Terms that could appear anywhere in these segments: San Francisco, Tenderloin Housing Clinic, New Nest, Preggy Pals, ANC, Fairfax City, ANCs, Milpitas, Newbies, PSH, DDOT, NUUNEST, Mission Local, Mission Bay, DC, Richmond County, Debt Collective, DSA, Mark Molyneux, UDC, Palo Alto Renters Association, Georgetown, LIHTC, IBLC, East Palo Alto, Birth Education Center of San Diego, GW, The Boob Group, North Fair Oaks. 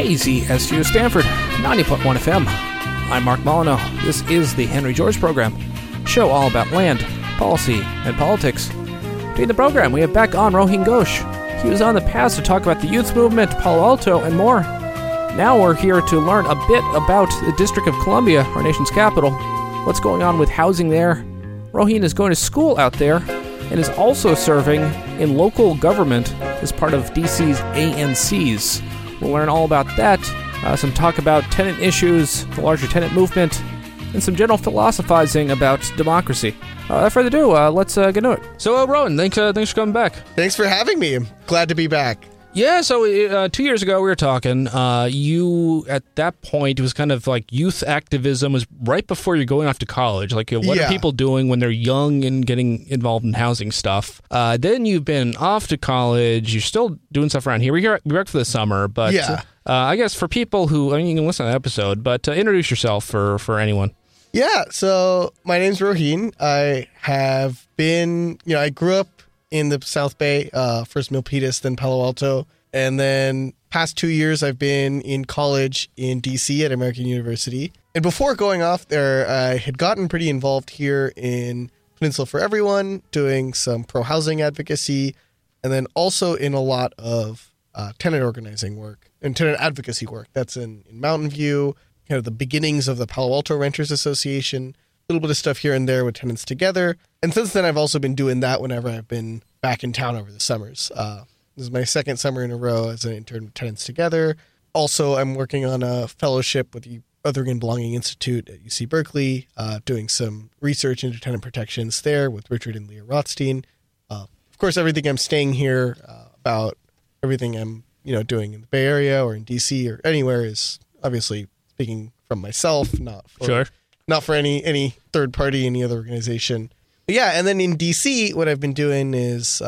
KZSU Stanford, 90.1 FM. I'm Mark Molyneux. This is the Henry George Program, show all about land, policy, and politics. During the program, we have back on Rohin Ghosh. He was on the past to talk about the youth movement, Palo Alto, and more. Now we're here to learn a bit about the District of Columbia, our nation's capital, what's going on with housing there. Rohin is going to school out there and is also serving in local government as part of DC's ANCs. We'll learn all about that, some talk about tenant issues, the larger tenant movement, and some general philosophizing about democracy. Without further ado, let's get into it. So, Rohin, thanks for coming back. Thanks for having me. I'm glad to be back. Yeah, so 2 years ago we were talking. You, at that point, it was kind of like youth activism was right before you're going off to college. Like, what are people doing when they're young and getting involved in housing stuff? Then you've been off to college. You're still doing stuff around here. We're back for the summer, but I guess for people who, I mean, you can listen to that episode, but introduce yourself for anyone. Yeah, so my name's Rohin. I have been, I grew up in the South Bay, first Milpitas, then Palo Alto. And then past 2 years, I've been in college in D.C. at American University. And before going off there, I had gotten pretty involved here in Peninsula for Everyone, doing some pro-housing advocacy, and then also in a lot of tenant organizing work and tenant advocacy work. That's in Mountain View, kind of the beginnings of the Palo Alto Renters Association, a little bit of stuff here and there with Tenants Together. And since then, I've also been doing that whenever I've been back in town over the summers. This is my second summer in a row as an intern with Tenants Together. Also, I'm working on a fellowship with the Othering and Belonging Institute at UC Berkeley, doing some research into tenant protections there with Richard and Leah Rothstein. Of course, everything I'm staying here about, everything I'm doing in the Bay Area or in DC or anywhere is obviously speaking from myself, not for any third party, any other organization. Yeah, and then in D.C., what I've been doing is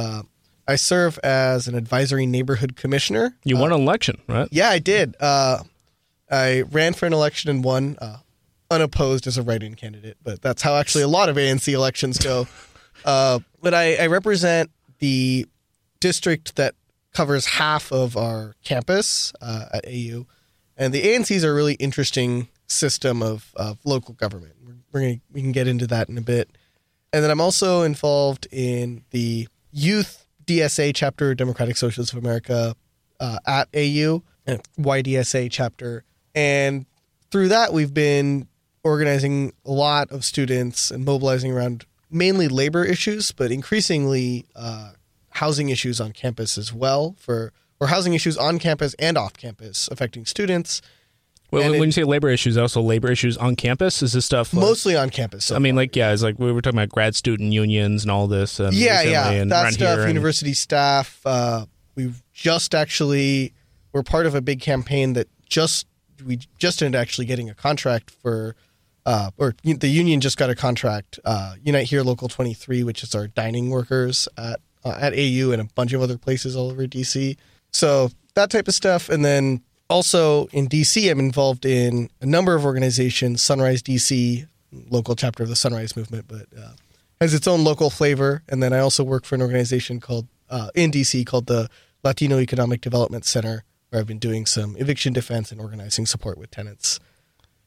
I serve as an advisory neighborhood commissioner. You won an election, right? Yeah, I did. I ran for an election and won unopposed as a write-in candidate, but that's how actually a lot of ANC elections go. But I represent the district that covers half of our campus at AU, and the ANCs are a really interesting system of local government. We can get into that in a bit. And then I'm also involved in the youth DSA chapter, Democratic Socialists of America, at AU, and YDSA chapter. And through that, we've been organizing a lot of students and mobilizing around mainly labor issues, but increasingly housing issues on campus as well, or housing issues on campus and off campus affecting students. Well, when you say labor issues, also labor issues on campus? Is this stuff mostly on campus? So I mean, it's like we were talking about grad student unions and all this. And and that stuff, university staff. We've just actually, we're part of a big campaign that we just ended actually getting a contract for, or the union just got a contract, Unite Here Local 23, which is our dining workers at AU and a bunch of other places all over DC. So that type of stuff. And then also in D.C., I'm involved in a number of organizations, Sunrise D.C., local chapter of the Sunrise Movement, but has its own local flavor. And then I also work for an organization called in D.C. called the Latino Economic Development Center, where I've been doing some eviction defense and organizing support with tenants.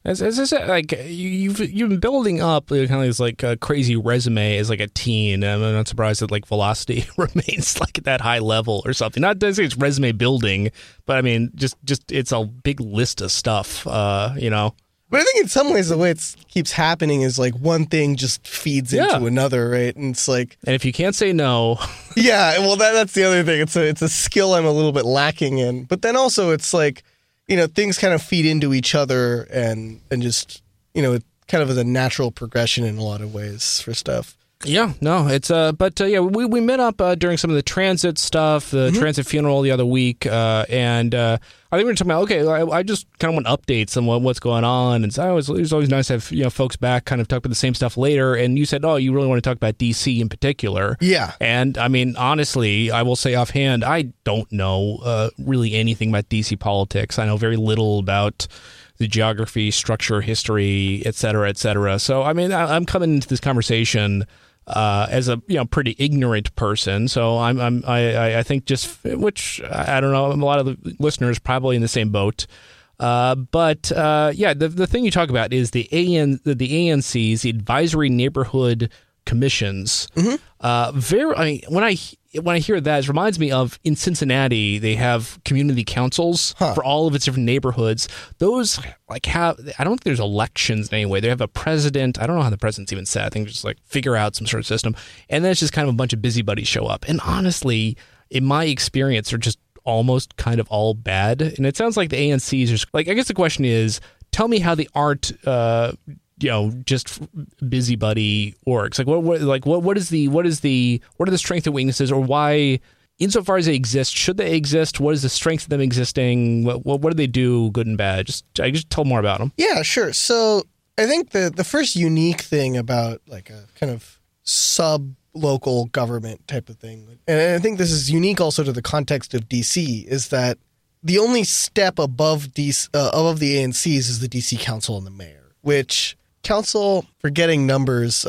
As I said, like you've been building up kind of this like crazy resume as like a teen. I'm not surprised that like velocity remains like at that high level or something. Not to say it's resume building, but I mean just it's a big list of stuff. But I think in some ways the way it keeps happening is like one thing just feeds into another, right? And it's like, and if you can't say no, yeah. Well, that's the other thing. It's a skill I'm a little bit lacking in. But then also it's like, things kind of feed into each other and just, it kind of is a natural progression in a lot of ways for stuff. Yeah, no, it's, we met up during some of the transit stuff, the transit funeral the other week, and I think we were talking about, I just kind of want updates on what's going on, and so it was always nice to have, folks back kind of talk about the same stuff later, and you said, oh, you really want to talk about D.C. in particular. Yeah. And, I mean, honestly, I will say offhand, I don't know really anything about D.C. politics. I know very little about the geography, structure, history, et cetera, et cetera. So, I mean, I'm coming into this conversation as a pretty ignorant person. So I think just, which I don't know, a lot of the listeners probably in the same boat. The thing you talk about is the ANCs, the Advisory Neighborhood Commissions. Mm-hmm. When I hear that, it reminds me of in Cincinnati, they have community councils for all of its different neighborhoods. Those I don't think there's elections in any way. They have a president. I don't know how the president's even set. I think just figure out some sort of system. And then it's just kind of a bunch of busybodies show up. And honestly, in my experience, they're just almost kind of all bad. And it sounds like the ANCs are I guess the question is, tell me how they aren't, just busybody orgs. What are the strengths and weaknesses, or why, insofar as they exist, should they exist? What is the strength of them existing? What do they do, good and bad? Just tell more about them. Yeah, sure. So I think the first unique thing about a kind of sub-local government type of thing, and I think this is unique also to the context of DC, is that the only step above the ANCs is the DC Council and the mayor, which council, forgetting numbers,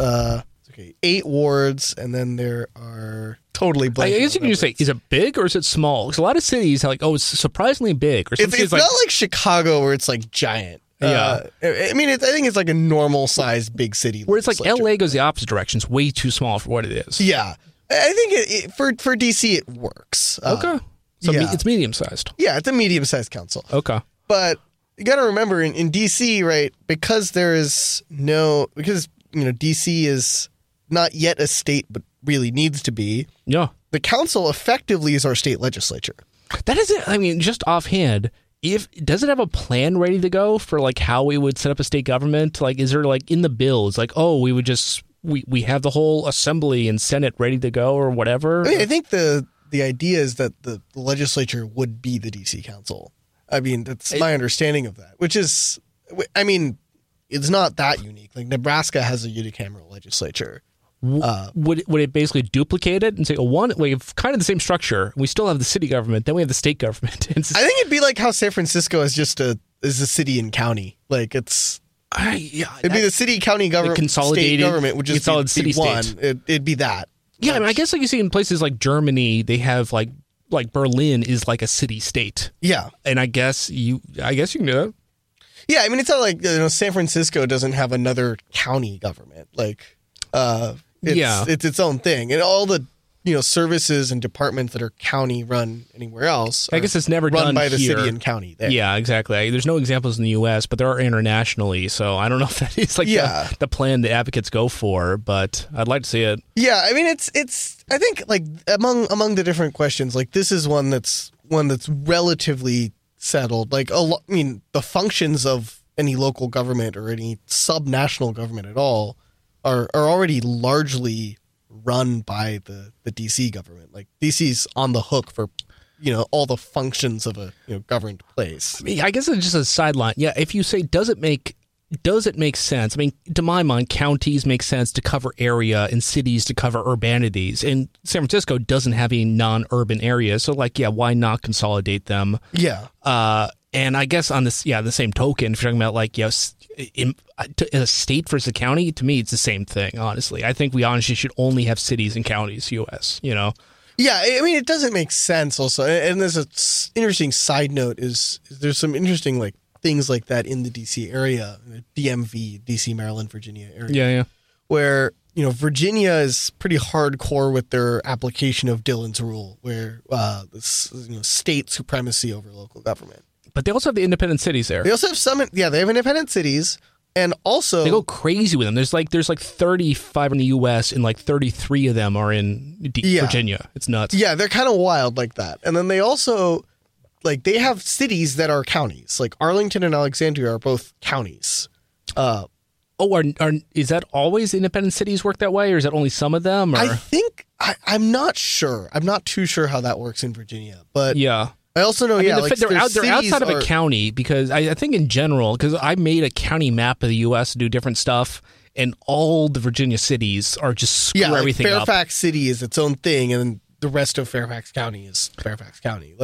8 wards, and then there are totally blank. I guess you can just say, is it big or is it small? Because a lot of cities are it's surprisingly big. Or it's not like Chicago where it's giant. Yeah. I think it's a normal sized big city. Where it's LA goes the opposite direction. It's way too small for what it is. Yeah. I think for DC it works. Okay. So it's medium sized. Yeah, it's a medium sized council. Okay. But you got to remember in DC, right? Because DC is not yet a state, but really needs to be. Yeah. The council effectively is our state legislature. That is it. I mean, just offhand, does it have a plan ready to go for how we would set up a state government? Is there in the bills, we would just, we have the whole assembly and Senate ready to go or whatever? I mean, I think the idea is that the legislature would be the DC council. I mean, that's my understanding of that, which is, it's not that unique. Nebraska has a unicameral legislature. Would it basically duplicate it and say, we have kind of the same structure. We still have the city government. Then we have the state government. I think it'd be like how San Francisco is just a city and county. It'd be the city, county government, consolidated state government, which is city one. It'd be that. Yeah, I guess you see in places like Germany, they have Berlin is a city-state. Yeah. And I guess you can do that. Yeah, it's not San Francisco doesn't have another county government. It's its own thing. And all the services and departments that are county-run anywhere else I guess it's never run done by the here. City and county there. Yeah, exactly. There's no examples in the U.S., but there are internationally. So I don't know if that is the plan the advocates go for, but I'd like to see it. Yeah, it's. I think among the different questions, this is one that's relatively settled. The functions of any local government or any sub-national government at all are already largely run by the DC government. DC's on the hook for all the functions of a governed place. I guess it's just a sideline. Yeah, if you say does it make sense? To my mind, counties make sense to cover area and cities to cover urbanities. And San Francisco doesn't have any non-urban areas, so why not consolidate them? Yeah. And I guess on this, the same token, if you're talking about in a state versus a county, to me, it's the same thing, honestly. I think we honestly should only have cities and counties, U.S., Yeah, it doesn't make sense also. And there's an interesting side note is there's some interesting, things like that in the D.C. area, DMV, D.C., Maryland, Virginia area. Yeah, yeah. Where, Virginia is pretty hardcore with their application of Dillon's rule, where state supremacy over local government. But they also have the independent cities there. They also have some, they have independent cities, and also they go crazy with them. There's 35 in the U.S. and 33 of them are in Virginia. It's nuts. Yeah, they're kind of wild like that. And then they also they have cities that are counties. Arlington and Alexandria are both counties. Is that always independent cities work that way, or is that only some of them? Or? I think I'm not sure. I'm not too sure how that works in Virginia, but yeah. I also know, they're outside of a county because I think in general, because I made a county map of the U.S. to do different stuff, and all the Virginia cities are just everything up. Fairfax City is its own thing, and the rest of Fairfax County is Fairfax County.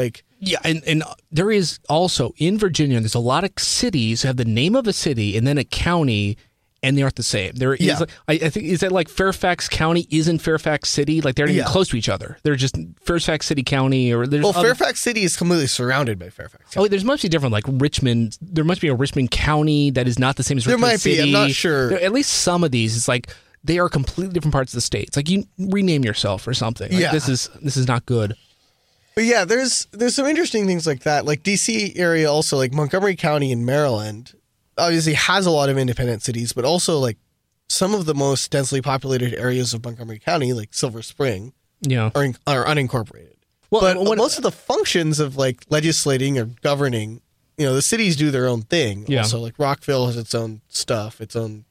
And there is also in Virginia, there's a lot of cities that have the name of a city and then a county. and they aren't the same. There is, I think, is that like Fairfax County is in Fairfax City? Like they're not even close to each other. They're just Fairfax City County, or there's Fairfax City is completely surrounded by Fairfax County. Oh, there's mostly different, like Richmond. There must be a Richmond County that is not the same as Richmond City. There might be. I'm not sure. There, at least some of these, it's like they are completely different parts of the state. It's like you rename yourself or something. Like, this is not good. But yeah, there's some interesting things like that. Like DC area also, like Montgomery County in Maryland obviously has a lot of independent cities, but also like some of the most densely populated areas of Montgomery County, like Silver Spring, are unincorporated. Well, but most of the functions of like legislating or governing, you know, the cities do their own thing. Yeah. Also, like Rockville has its own stuff, its own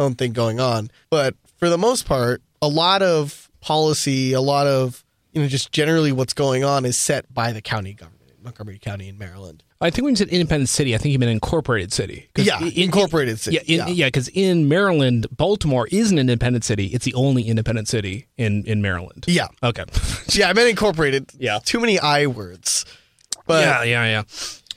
own thing going on. But for the most part, a lot of policy, a lot of just generally what's going on is set by the county government, Montgomery County in Maryland. I think when you said independent city, I think you meant incorporated city. Incorporated city. Yeah, because in Maryland, Baltimore is an independent city. It's the only independent city in Maryland. Yeah. Okay. Yeah, I meant incorporated. Yeah. Too many I words. But, yeah.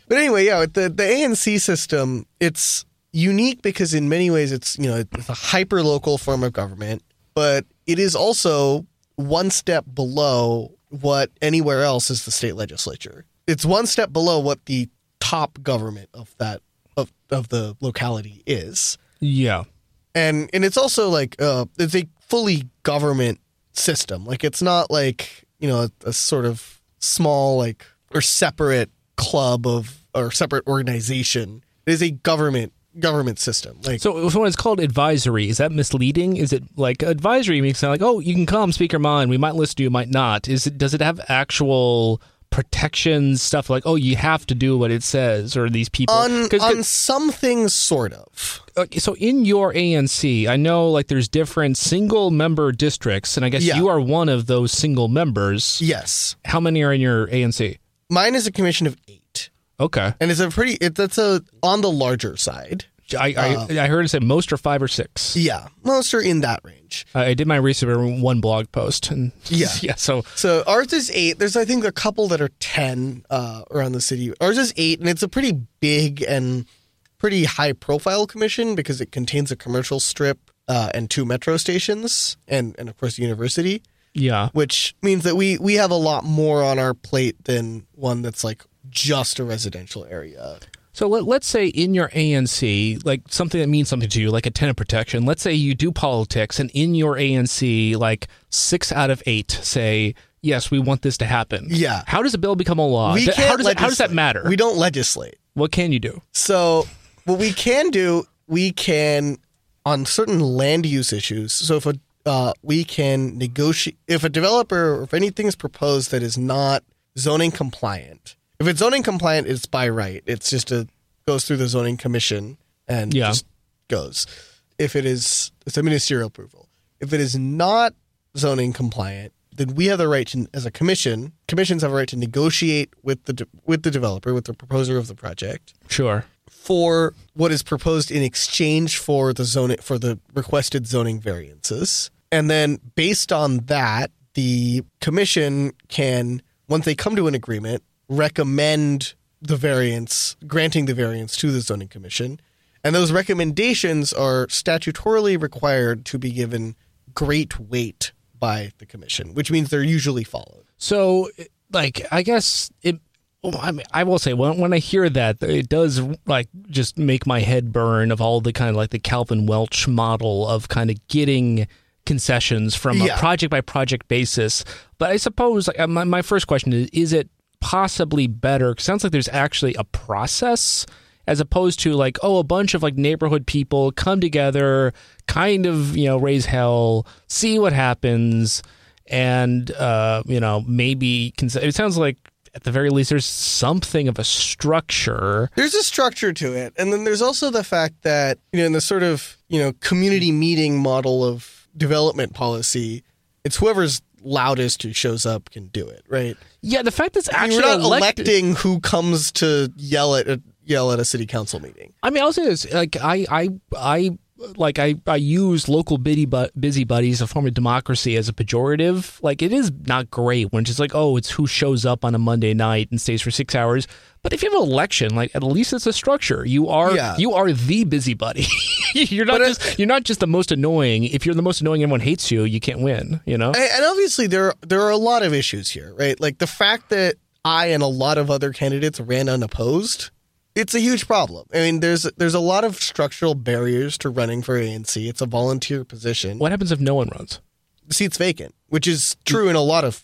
But anyway, yeah, with the ANC system, it's unique because in many ways it's, it's a hyper-local form of government, but it is also one step below what anywhere else is the state legislature. It's one step below what the top government of that of the locality is. Yeah. And it's also like it's a fully government system. Like it's not like, a sort of small or separate club or separate organization. It is a government system. Like, so when it's called advisory, is that misleading? Is it like advisory makes it sound like, oh, you can come, speak your mind. We might listen to you, might not. Does it have actual protections, stuff like, oh, you have to do what it says, or these people? On some things, sort of. Okay, so in your ANC, I know like there's different single member districts, and I guess you are one of those single members. Yes. How many are in your ANC? Mine is a commission of 8. Okay. And it's on the larger side. I heard it said most are 5 or 6. Yeah, most are in that range. I did my research in one blog post. And So ours is 8. There's, I think, a couple that are 10 around the city. Ours is 8, and it's a pretty big and pretty high-profile commission because it contains a commercial strip and 2 metro stations and of course, the university. Yeah. Which means that we have a lot more on our plate than one that's like just a residential area. So let's say in your ANC, like something that means something to you, like a tenant protection, let's say you do politics and in your ANC, like 6 out of 8 say, yes, we want this to happen. Yeah. How does a bill become a law? How does that matter? We don't legislate. What can you do? So what we can do, on certain land use issues, so if we can negotiate, if a developer or if anything is proposed that is not zoning compliant. If it's zoning compliant, it's by right. It's just goes through the zoning commission and just goes. If it's a ministerial approval. If it is not zoning compliant, then we have the right to, as a commission. Commissions have a right to negotiate with the developer, with the proposer of the project. Sure. For what is proposed in exchange for the requested zoning variances, and then based on that, the commission can, once they come to an agreement, recommend granting the variance to the zoning commission. And those recommendations are statutorily required to be given great weight by the commission, which means they're usually followed. So, I guess I will say when I hear that, it does just make my head burn of all the kind of the Calvin Welch model of kind of getting concessions from a project by project basis. But I suppose my first question is it possibly better? It sounds like there's actually a process as opposed to a bunch of neighborhood people come together, kind of, raise hell, see what happens. And, maybe it sounds like at the very least, there's something of a structure. There's a structure to it. And then there's also the fact that, in the sort of, community meeting model of development policy, it's whoever's loudest who shows up can do it, right? Yeah, the fact that's actually we're not electing who comes to yell at a city council meeting. I mean, I'll say this: I use local busybody as a form of democracy as a pejorative. It is not great when it's just it's who shows up on a Monday night and stays for 6 hours. But if you have an election, at least it's a structure. You are the busybody. You're not just the most annoying. If you're the most annoying and everyone hates you, you can't win, you know? And obviously there are a lot of issues here, right? Like the fact that I and a lot of other candidates ran unopposed, it's a huge problem. I mean, there's a lot of structural barriers to running for ANC. It's a volunteer position. What happens if no one runs? The seat's vacant, which is true in a lot of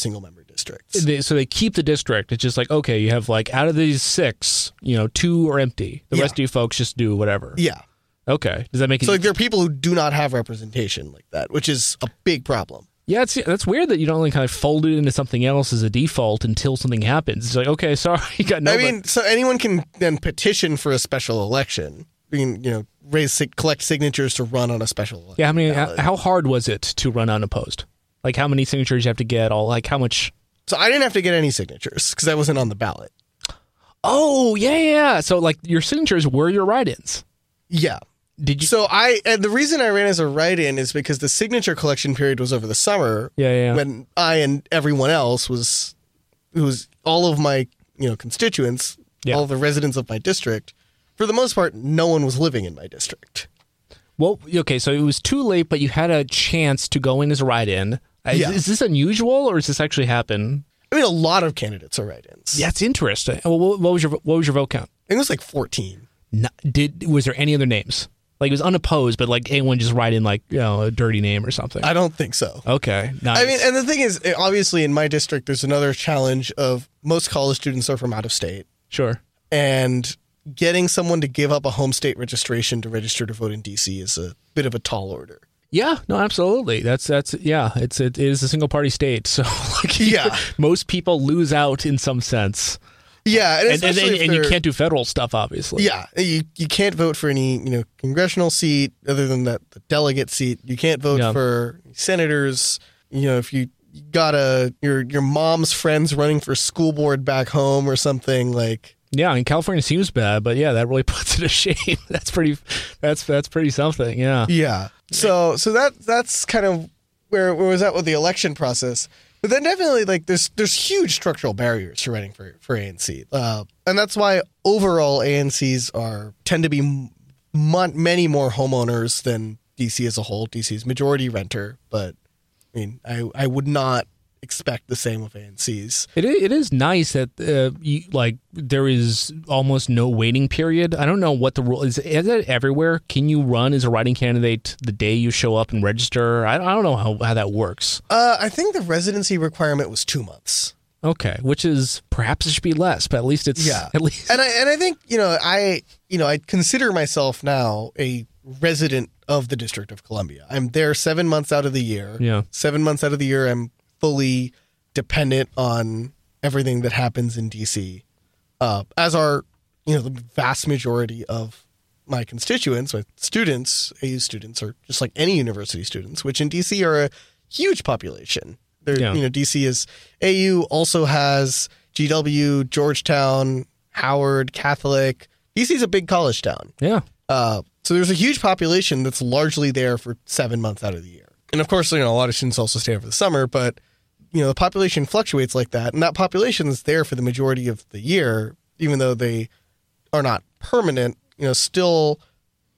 single member districts. So they keep the district. It's just like, okay, you have like out of these six, you know, two are empty. The rest of you folks just do whatever. Yeah. Okay. Does that make it? So like there are people who do not have representation like that, which is a big problem. Yeah, that's weird that you don't only kind of fold it into something else as a default until something happens. It's like, okay, sorry, you got no. I mean, so anyone can then petition for a special election. You can, you know, collect signatures to run on a special election. Yeah, I mean, how hard was it to run unopposed? Like, how many signatures you have to get? How much? So I didn't have to get any signatures because I wasn't on the ballot. Oh yeah. So like, your signatures were your write-ins. Yeah. Did you? So the reason I ran as a write-in is because the signature collection period was over the summer. Yeah. When I and everyone else who was all of my, you know, constituents, all the residents of my district, for the most part, no one was living in my district. Well, okay, so it was too late, but you had a chance to go in as a write-in. Yeah. Is this unusual, or does this actually happen? I mean, a lot of candidates are write-ins. Yeah, it's interesting. Well, what was your vote count? I think it was like 14. Was there any other names? Like, it was unopposed, but, like, anyone just write in, like, you know, a dirty name or something? I don't think so. Okay. Nice. I mean, and the thing is, obviously, in my district, there's another challenge of most college students are from out of state. Sure. And getting someone to give up a home state registration to register to vote in D.C. is a bit of a tall order. Yeah, no, absolutely. It is a single-party state, so, like, most people lose out in some sense. Yeah, and you can't do federal stuff, obviously. Yeah, you can't vote for any, you know, congressional seat other than that the delegate seat. You can't vote for senators. You know, if you got your mom's friends running for school board back home or something like. Yeah, and California seems bad, but yeah, that really puts it to shame. That's pretty something. Yeah. Yeah. So that's kind of where was that with the election process. But then definitely, like, there's huge structural barriers to running for ANC. And that's why overall ANCs tend to be many more homeowners than D.C. as a whole. D.C. is majority renter, but, I mean, I would not expect the same of ANCs. It is nice that, there is almost no waiting period. I don't know what the rule is. Is that everywhere? Can you run as a write-in candidate the day you show up and register? I don't know how that works. I think the residency requirement was 2 months. Okay, which is perhaps it should be less, but at least it's at least. And I think, you know, I consider myself now a resident of the District of Columbia. I'm there 7 months out of the year. Yeah, 7 months out of the year, I'm fully dependent on everything that happens in DC, as are, you know, the vast majority of my constituents, my students. AU students are just like any university students, which in DC are a huge population. You know, DC is AU also has GW, Georgetown, Howard, Catholic. DC is a big college town. Yeah. So there's a huge population that's largely there for 7 months out of the year. And of course, you know, a lot of students also stay over the summer, but, you know, the population fluctuates like that. And that population is there for the majority of the year, even though they are not permanent, you know, still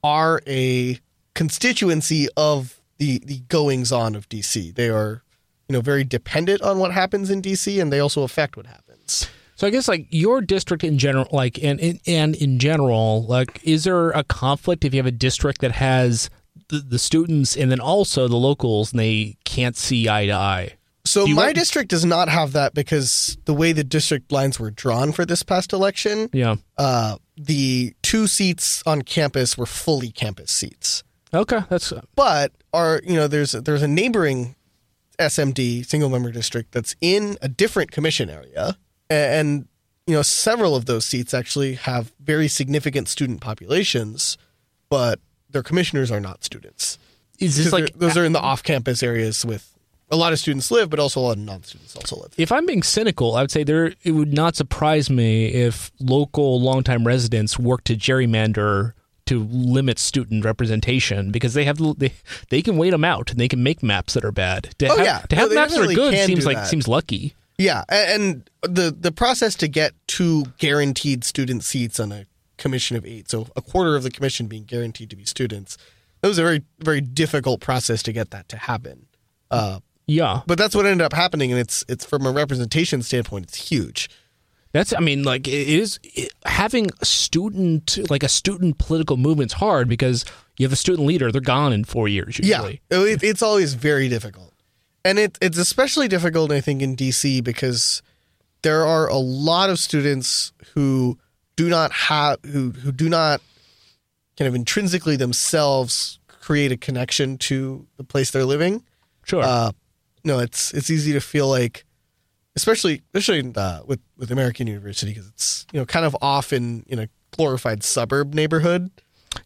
are a constituency of the goings on of DC. They are, you know, very dependent on what happens in DC, and they also affect what happens. So I guess, like, your district in general, like, and in general, like, is there a conflict if you have a district that has the students and then also the locals, and they can't see eye to eye? So my district does not have that because the way the district lines were drawn for this past election, the two seats on campus were fully campus seats. Okay, there's a neighboring SMD single member district that's in a different commission area, and, you know, several of those seats actually have very significant student populations, but their commissioners are not students. Is this like those are in the off-campus areas with a lot of students live, but also a lot of non-students also live. If I'm being cynical, I would say it would not surprise me if local longtime residents work to gerrymander to limit student representation, because they can wait them out and they can make maps that are bad. To have maps that are good seems lucky. Yeah, and the process to get two guaranteed student seats on a commission of 8. So a quarter of the commission being guaranteed to be students. That was a very, very difficult process to get that to happen. Yeah. But that's what ended up happening. And it's from a representation standpoint, it's huge. That's, I mean, like, it is having a student, like a student political movement's hard because you have a student leader, they're gone in 4 years usually. Yeah, it's always very difficult. And it's especially difficult, I think, in D.C. because there are a lot of students who do not have, who do not kind of intrinsically themselves create a connection to the place they're living. Sure. No, it's easy to feel like, especially in, with American University, because it's, you know, kind of off in a glorified suburb neighborhood.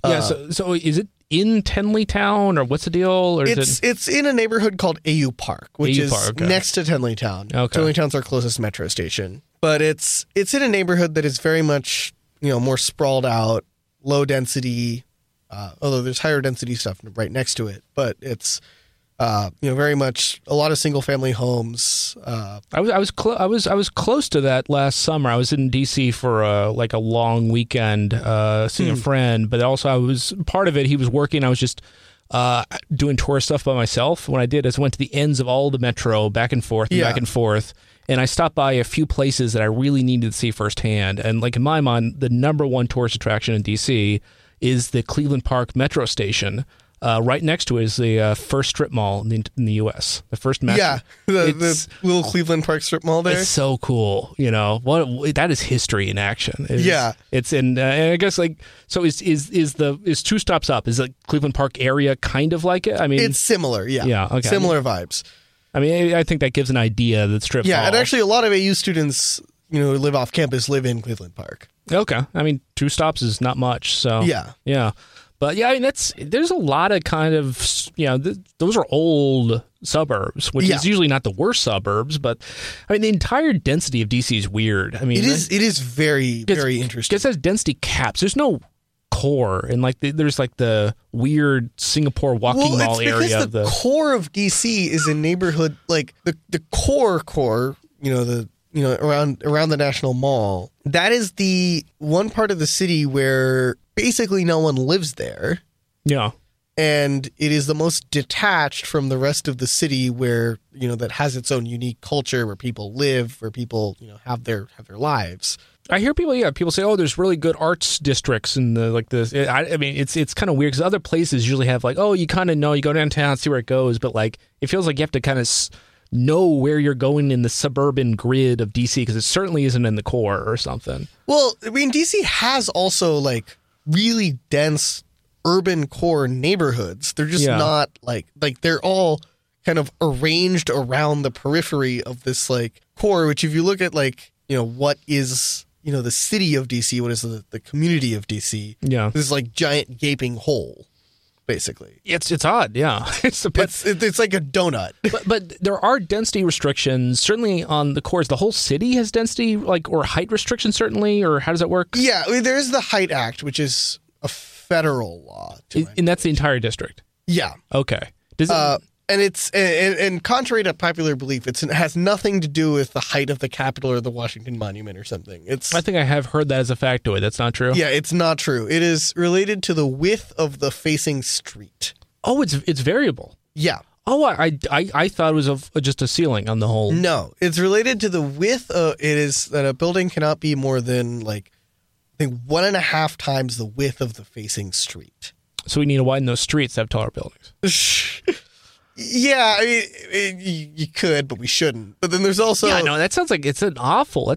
Yeah. So is it in Tenleytown or what's the deal? Or it's in a neighborhood called AU Park, which is next to Tenleytown. Okay. Tenleytown's our closest metro station, but it's in a neighborhood that is very much, you know, more sprawled out, low density, although there's higher density stuff right next to it, but it's, you know, very much a lot of single family homes. I was close to that last summer. I was in DC for like a long weekend, seeing a friend, but also I was part of it. He was working. I was just doing tourist stuff by myself. What I did is went to the ends of all the metro back and forth, and back and forth. And I stopped by a few places that I really needed to see firsthand. And like in my mind, the number one tourist attraction in DC is the Cleveland Park metro station. Right next to it is the first strip mall in the U.S. The first metro. Yeah, the little Cleveland Park strip mall there. It's so cool, you know. That is history in action. It's in. And I guess like so is two stops up is the Cleveland Park area kind of like it? I mean, it's similar. Yeah. Okay. Similar vibes. I mean, I think that gives an idea that strip. Yeah, mall. And actually, a lot of AU students, you know, who live off campus live in Cleveland Park. Okay, I mean, two stops is not much. So yeah. But yeah, I mean there's a lot of kind of, you know, those are old suburbs, which is usually not the worst suburbs, but I mean the entire density of DC is weird. I mean it is very very interesting. It has density caps. There's no core, and like there's like the weird Singapore walking mall area. Well, the core of DC is a neighborhood like the core, you know, around the National Mall. That is the one part of the city where basically no one lives there. Yeah. And it is the most detached from the rest of the city where, you know, that has its own unique culture where people live, where people, you know, have their lives. I hear people say, oh, there's really good arts districts and like this. I mean, it's kind of weird because other places usually have like, oh, you kind of know, you go downtown, see where it goes. But like, it feels like you have to kind of know where you're going in the suburban grid of DC because it certainly isn't in the core or something. Well, I mean, DC has also like really dense urban core neighborhoods. They're just not like they're all kind of arranged around the periphery of this like core, which if you look at like, you know, what is, you know, the city of DC, what is the community of DC? Yeah. This is like giant gaping hole. Basically, it's odd, yeah. It's like a donut. But there are density restrictions, certainly on the cores. The whole city has density, like or height restrictions, certainly. Or how does that work? Yeah, I mean, there is the Height Act, which is a federal law, and that's the entire district. Yeah. Okay. And contrary to popular belief, it has nothing to do with the height of the Capitol or the Washington Monument or something. I think I have heard that as a factoid. That's not true. Yeah, it's not true. It is related to the width of the facing street. Oh, it's variable. Yeah. Oh, I thought it was just a ceiling on the whole. No, it's related to the width. It is that a building cannot be more than like I think 1.5 times the width of the facing street. So we need to widen those streets to have taller buildings. Yeah, I mean, you could, but we shouldn't. But then there's also... Yeah, no, that sounds like that's an awful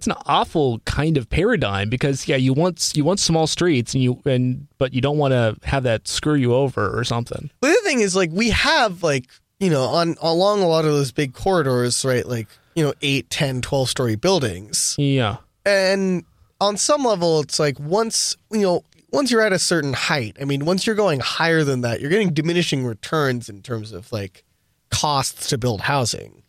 kind of paradigm because, yeah, you want small streets, but you don't want to have that screw you over or something. But the other thing is, like, we have, like, you know, along a lot of those big corridors, right, like, you know, 8, 10, 12-story buildings. Yeah. And on some level, it's like once you're at a certain height, I mean, once you're going higher than that, you're getting diminishing returns in terms of, like, costs to build housing.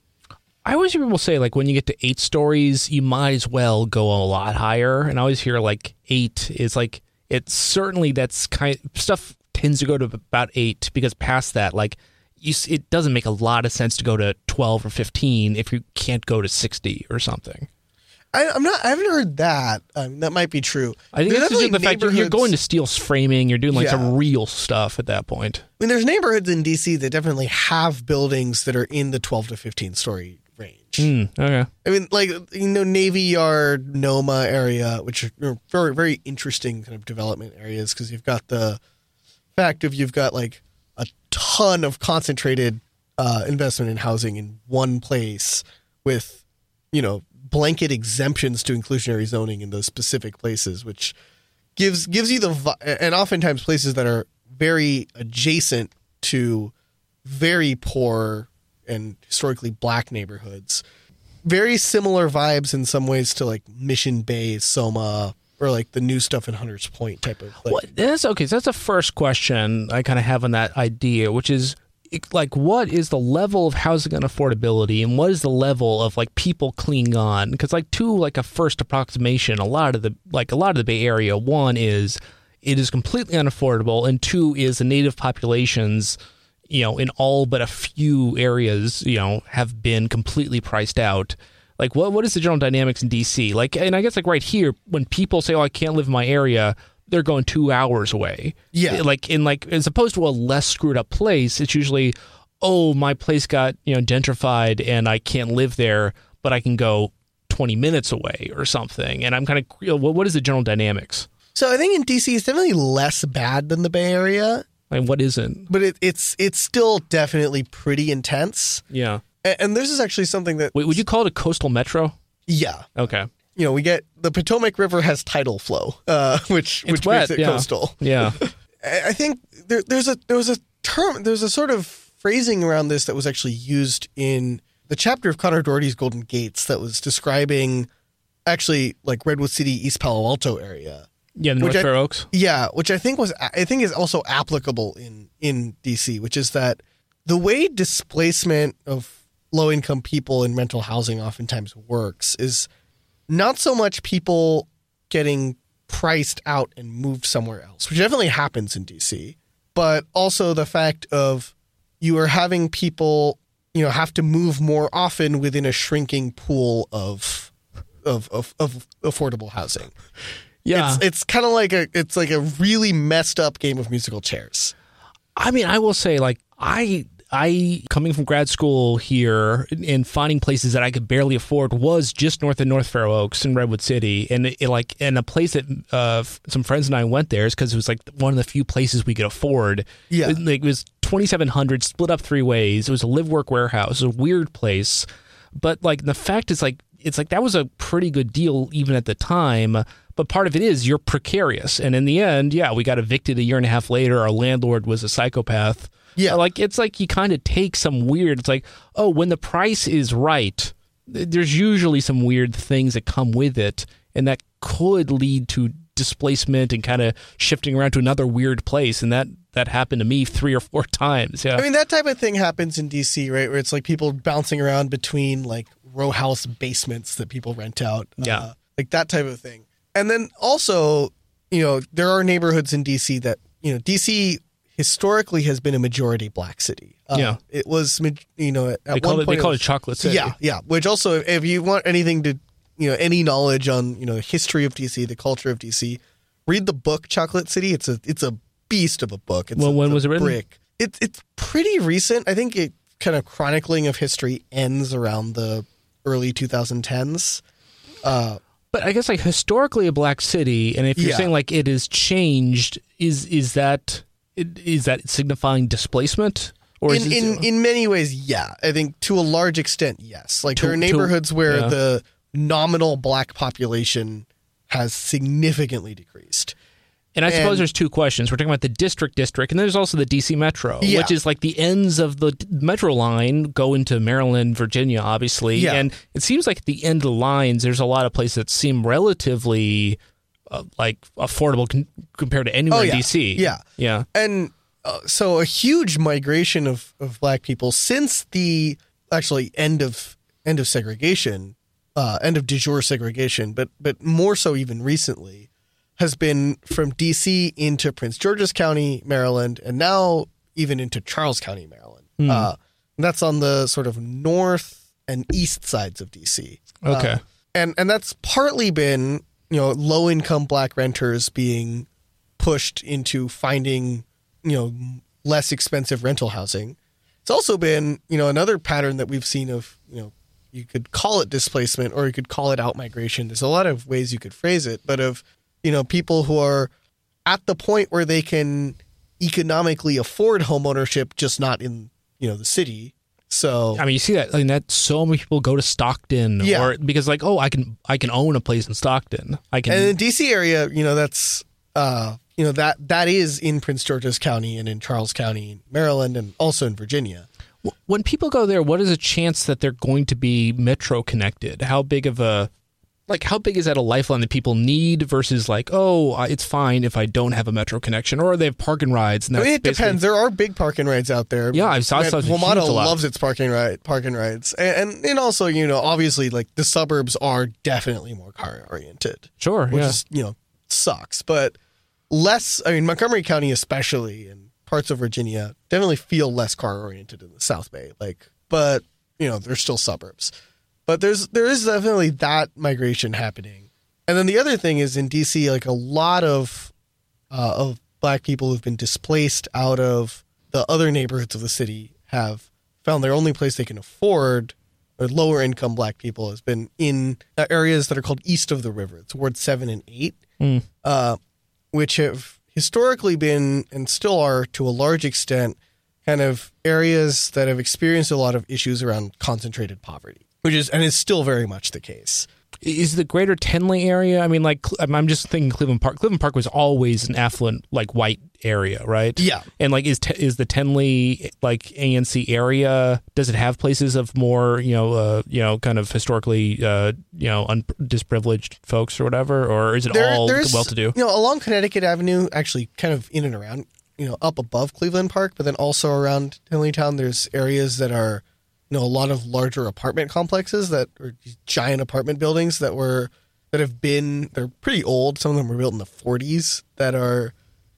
I always hear people say, like, when you get to 8 stories, you might as well go a lot higher. And I always hear, like, 8 is, like, it's certainly that's kind of, stuff tends to go to about 8 because past that, like, it doesn't make a lot of sense to go to 12 or 15 if you can't go to 60 or something. I haven't heard that. That might be true. I think this is the fact you're going to steel framing. You're doing like some real stuff at that point. I mean, there's neighborhoods in D.C. that definitely have buildings that are in the 12 to 15 story range. Mm, okay. I mean, like, you know, Navy Yard, Noma area, which are very, very interesting kind of development areas because you've got the fact of you've got like a ton of concentrated investment in housing in one place with, you know, blanket exemptions to inclusionary zoning in those specific places, which gives you the, and oftentimes places that are very adjacent to very poor and historically black neighborhoods. Very similar vibes in some ways to like Mission Bay, Soma, or like the new stuff in Hunters Point type of place. So that's the first question I kind of have on that idea, which is like, what is the level of housing and affordability, and what is the level of like people clinging on? Because like a first approximation, a lot of the Bay Area, one is it is completely unaffordable, and two is the native populations, you know, in all but a few areas, you know, have been completely priced out. Like, what is the general dynamics in D.C.? Like, and I guess like right here, when people say, "Oh, I can't live in my area," they're going 2 hours away. Yeah. Like as opposed to a less screwed up place, it's usually, oh, my place got, you know, gentrified and I can't live there, but I can go 20 minutes away or something. And I'm kind of, you know, what is the general dynamics? So I think in D.C. it's definitely less bad than the Bay Area. I mean, what isn't? But it's still definitely pretty intense. Yeah. And this is actually something that... Wait, would you call it a coastal metro? Yeah. Okay. You know, we get the Potomac River has tidal flow, which wet, makes it coastal. Yeah, I think there was a term, there's a sort of phrasing around this that was actually used in the chapter of Connor Doherty's Golden Gates that was describing actually like Redwood City, East Palo Alto area. Yeah, the North Fair Oaks. Yeah, which I think is also applicable in DC, which is that the way displacement of low income people in rental housing oftentimes works is not so much people getting priced out and moved somewhere else, which definitely happens in D.C., but also the fact of you are having people, you know, have to move more often within a shrinking pool of affordable housing. Yeah, it's kind of like a really messed up game of musical chairs. I mean, I will say, like, I coming from grad school here and finding places that I could barely afford was just north of North Fair Oaks in Redwood City, and a place that some friends and I went there is because it was like one of the few places we could afford. Yeah, it was 2,700 split up three ways. It was a live work warehouse, a weird place, but like the fact is like it's like that was a pretty good deal even at the time. But part of it is you're precarious, and in the end, yeah, we got evicted a year and a half later. Our landlord was a psychopath. Yeah, like it's like you kind of take some weird. It's like, oh, when the price is right, there's usually some weird things that come with it, and that could lead to displacement and kind of shifting around to another weird place. And that happened to me 3 or 4 times. Yeah, I mean that type of thing happens in DC, right? Where it's like people bouncing around between like row house basements that people rent out. Yeah, like that type of thing. And then also, you know, there are neighborhoods in DC that, you know, DC historically has been a majority black city. Yeah. It was, you know, at one point. They call it Chocolate City. Yeah, yeah. Which also, if you want anything to, you know, any knowledge on, you know, history of DC, the culture of DC, read the book Chocolate City. It's a beast of a book. Well, when was it written? It's pretty recent. I think it kind of chronicling of history ends around the early 2010s. But I guess like historically a black city, and if you're saying like it has changed, is that signifying displacement? Or in many ways, yeah. I think to a large extent, yes. Like there are neighborhoods where the nominal black population has significantly decreased. And I suppose there's two questions. We're talking about the district, and there's also the D.C. Metro, which is like the ends of the metro line go into Maryland, Virginia, obviously. Yeah. And it seems like at the end of the lines, there's a lot of places that seem relatively... like affordable compared to anywhere in D.C. Yeah. Yeah. And so a huge migration of black people since the actually end of segregation, end of de jure segregation, but more so even recently, has been from D.C. into Prince George's County, Maryland, and now even into Charles County, Maryland. Mm. And that's on the sort of north and east sides of D.C. Okay. And that's partly been, you know, low-income Black renters being pushed into finding, you know, less expensive rental housing. It's also been, you know, another pattern that we've seen of, you know, you could call it displacement or you could call it out-migration. There's a lot of ways you could phrase it, but of, you know, people who are at the point where they can economically afford homeownership, just not in, you know, the city. So I mean, you see that. I mean, that so many people go to Stockton, yeah, or because like, oh, I can own a place in Stockton. I can. And in the DC area, you know, that's you know, that is in Prince George's County and in Charles County, Maryland, and also in Virginia. When people go there, what is a chance that they're going to be metro connected? How big is that a lifeline that people need versus like, oh, it's fine if I don't have a metro connection, or they have park and rides? And it depends. There are big park and rides out there. Yeah, I saw some. WMATA loves its park and rides, and also, you know, obviously, like the suburbs are definitely more car oriented. Sure, which is, you know, sucks, but less. I mean, Montgomery County especially and parts of Virginia definitely feel less car oriented in the South Bay. Like, but you know, they're still suburbs. But there is definitely that migration happening. And then the other thing is in D.C., like a lot of Black people who've been displaced out of the other neighborhoods of the city have found their only place they can afford, or lower income Black people, has been in areas that are called east of the river. It's Ward 7 and 8, which have historically been and still are to a large extent kind of areas that have experienced a lot of issues around concentrated poverty. Which is still very much the case. Is the greater Tenley area? I mean, like, I'm just thinking Cleveland Park. Cleveland Park was always an affluent, like, white area, right? Yeah. And like, is the Tenley, like, ANC area? Does it have places of more, you know, kind of historically, you know, disprivileged folks or whatever, or is it all well-to-do? You know, along Connecticut Avenue, actually, kind of in and around, you know, up above Cleveland Park, but then also around Tenleytown, there's areas that are, you know, a lot of larger apartment complexes that are giant apartment buildings they're pretty old. Some of them were built in the 40s that are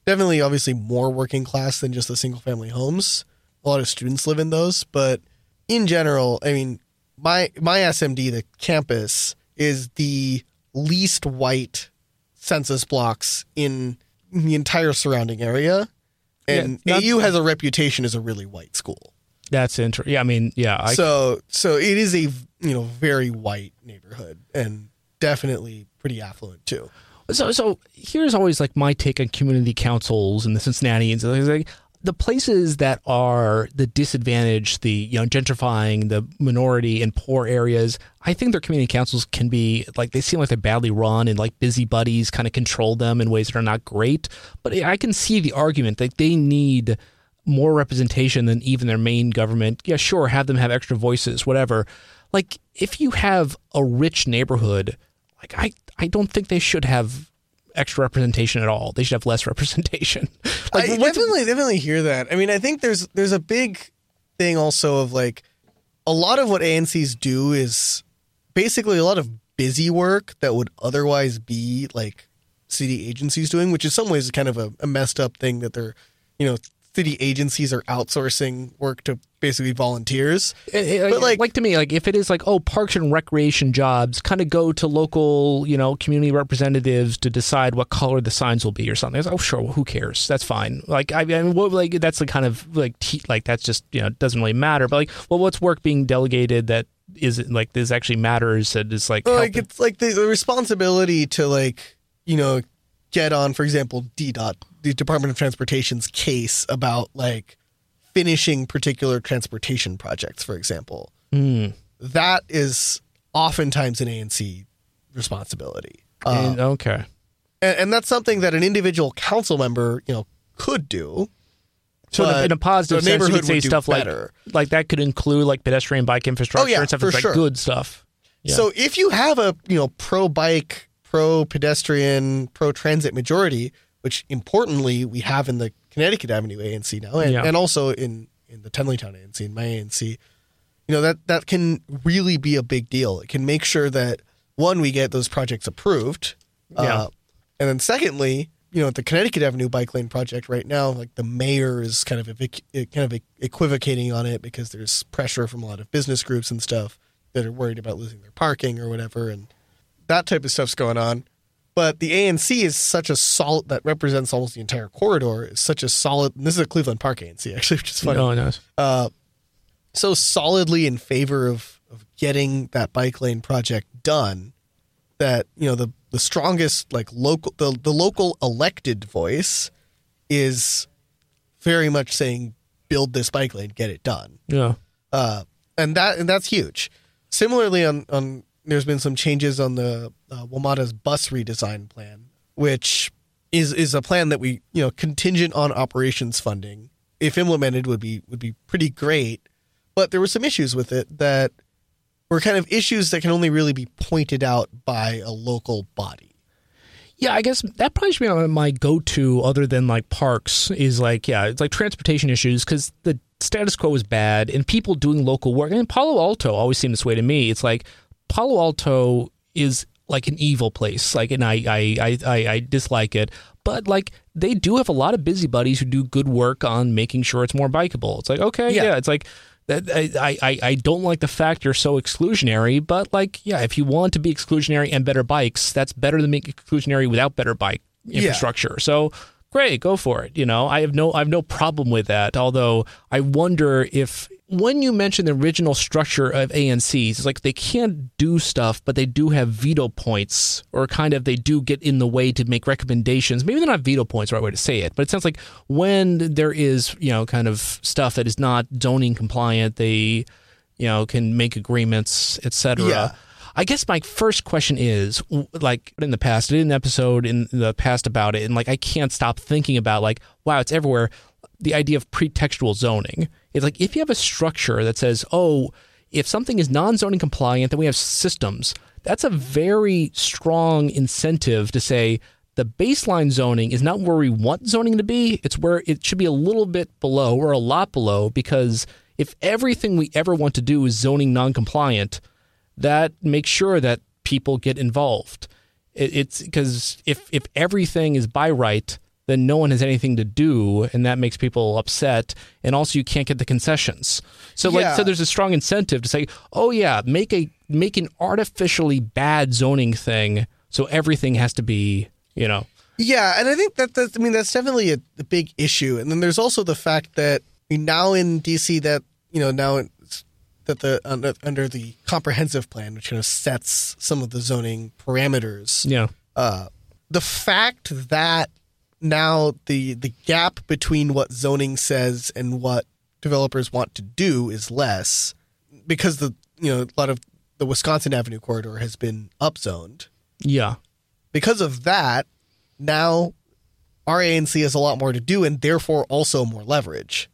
definitely obviously more working class than just the single family homes. A lot of students live in those. But in general, I mean, my SMD, the campus, is the least white census blocks in the entire surrounding area. And yeah, AU has a reputation as a really white school. That's interesting. Yeah, I mean, yeah. So it is a, you know, very white neighborhood and definitely pretty affluent too. So here's always like my take on community councils and the Cincinnatians. Like the places that are the disadvantaged, the, you know, gentrifying, the minority and poor areas, I think their community councils can be like, they seem like they're badly run and like busybodies kind of control them in ways that are not great. But I can see the argument that they need more representation than even their main government. Yeah, sure, have them have extra voices, whatever. Like, if you have a rich neighborhood, like I don't think they should have extra representation at all. They should have less representation. Like, I definitely hear that. I mean, I think there's a big thing also of like a lot of what ANCs do is basically a lot of busy work that would otherwise be like city agencies doing, which in some ways is kind of a messed up thing that they're, you know, city agencies are outsourcing work to basically volunteers. But like to me, like if it is like, oh, parks and recreation jobs kind of go to local, you know, community representatives to decide what color the signs will be or something. It's, oh, sure, well, who cares? That's fine. Like, I mean, what, like that's the kind of like that's just, you know, doesn't really matter. But like, well, what's work being delegated that isn't like this actually matters? That is like, well, like it's like the responsibility to like, you know, get on, for example, DDOT, the Department of Transportation's case about like finishing particular transportation projects, for example. That is oftentimes an ANC responsibility. Okay. And that's something that an individual council member, you know, could do. So in a positive sense, you could say stuff better. Like that could include like pedestrian bike infrastructure and stuff. It's like good stuff. Yeah. So if you have a, you know, pro-bike, pro-pedestrian, pro-transit majority, which importantly we have in the Connecticut Avenue ANC now, and also in the Tenleytown ANC, in my ANC, you know, that can really be a big deal. It can make sure that, one, we get those projects approved. And then secondly, you know, at the Connecticut Avenue bike lane project right now, like the mayor is kind of equivocating on it because there's pressure from a lot of business groups and stuff that are worried about losing their parking or whatever. And that type of stuff's going on. But the ANC is such a solid, that represents almost the entire corridor, is such a solid, and this is a Cleveland Park ANC, actually, which is funny. Oh, nice. So solidly in favor of getting that bike lane project done that, you know, the strongest, like, local, the local elected voice is very much saying, build this bike lane, get it done. Yeah. And that's huge. Similarly, on there's been some changes on the WMATA's bus redesign plan, which is a plan that we, you know, contingent on operations funding, if implemented, would be pretty great. But there were some issues with it that were kind of issues that can only really be pointed out by a local body. Yeah, I guess that probably should be my go-to other than, like, parks is, like, yeah, it's like transportation issues, because the status quo is bad and people doing local work. And Palo Alto always seemed this way to me. It's like Palo Alto is like an evil place, like, and I dislike it. But, like, they do have a lot of busybodies who do good work on making sure it's more bikeable. It's like, okay, yeah it's like... I don't like the fact you're so exclusionary, but, like, yeah, if you want to be exclusionary and better bikes, that's better than being exclusionary without better bike infrastructure. Yeah. So great, go for it. You know, I have no problem with that. Although I wonder if when you mention the original structure of ANCs, it's like they can't do stuff, but they do have veto points, or kind of they do get in the way to make recommendations. Maybe they're not veto points, the right way to say it, but it sounds like when there is, you know, kind of stuff that is not zoning compliant, they, you know, can make agreements, et cetera. Yeah. I guess my first question is, like, in the past, I did an episode in the past about it, and, like, I can't stop thinking about, like, wow, it's everywhere. The idea of pretextual zoning. It's like, if you have a structure that says, oh, if something is non-zoning compliant, then we have systems. That's a very strong incentive to say the baseline zoning is not where we want zoning to be. It's where it should be a little bit below or a lot below, because if everything we ever want to do is zoning non-compliant, that makes sure that people get involved. It's because if everything is by right, then no one has anything to do, and that makes people upset. And also, you can't get the concessions. So, like, so there's a strong incentive to say, "Oh yeah, make an artificially bad zoning thing, so everything has to be, you know." Yeah, and I think that's definitely a big issue. And then there's also the fact that now in DC that, you know, now it's that under the comprehensive plan, which kind of sets some of the zoning parameters. Yeah, the fact that now the gap between what zoning says and what developers want to do is less, because a lot of the Wisconsin Avenue corridor has been upzoned. Yeah. Because of that, now our ANC has a lot more to do, and therefore also more leverage.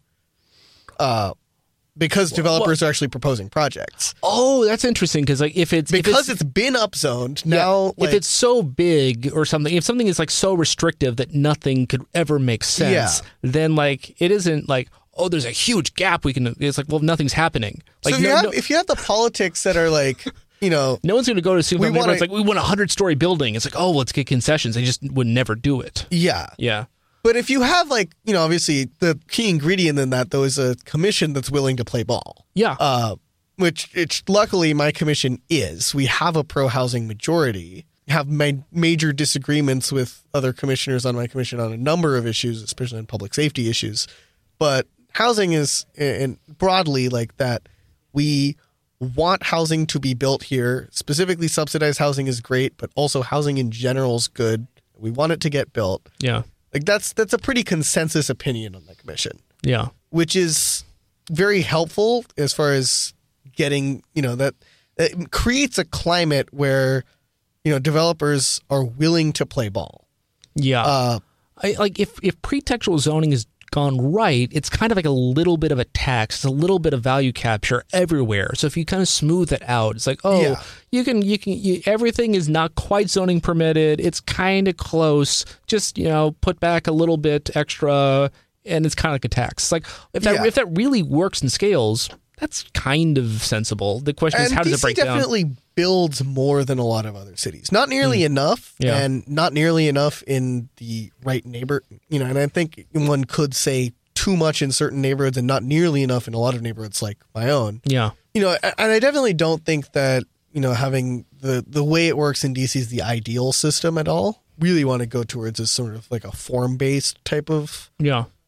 Because developers are actually proposing projects. Oh, that's interesting, because, like, if it's been upzoned now. Yeah, like, if it's so big or something, if something is, like, so restrictive that nothing could ever make sense, then, like, it isn't like, oh, there's a huge gap we can. It's like, well, nothing's happening. Like, so if you have the politics that are like, you know, no one's going to go to super. It's like, we want a 100-story building. It's like, oh, well, let's get concessions. They just would never do it. Yeah. Yeah. But if you have, like, you know, obviously the key ingredient in that, though, is a commission that's willing to play ball. Yeah. Which luckily my commission is. We have a pro-housing majority. I have made major disagreements with other commissioners on my commission on a number of issues, especially on public safety issues. But housing is, and broadly, like, that we want housing to be built here. Specifically, subsidized housing is great, but also housing in general is good. We want it to get built. Yeah. Like, that's a pretty consensus opinion on the commission. Yeah. Which is very helpful as far as getting, you know, that it creates a climate where, you know, developers are willing to play ball. Yeah. If pretextual zoning is gone right, it's kind of like a little bit of a tax. It's a little bit of value capture everywhere. So if you kind of smooth it out, it's like, oh, yeah, you can everything is not quite zoning permitted. It's kind of close. Just, you know, put back a little bit extra, and it's kind of like a tax. It's like, if that really works and scales, that's kind of sensible. The question is, how does it break down? Definitely builds more than a lot of other cities. Not nearly enough, and not nearly enough in the right neighbor. You know, and I think one could say too much in certain neighborhoods and not nearly enough in a lot of neighborhoods like my own. Yeah. You know, and I definitely don't think that, you know, having the way it works in DC is the ideal system at all. Really want to go towards is sort of like a form-based type of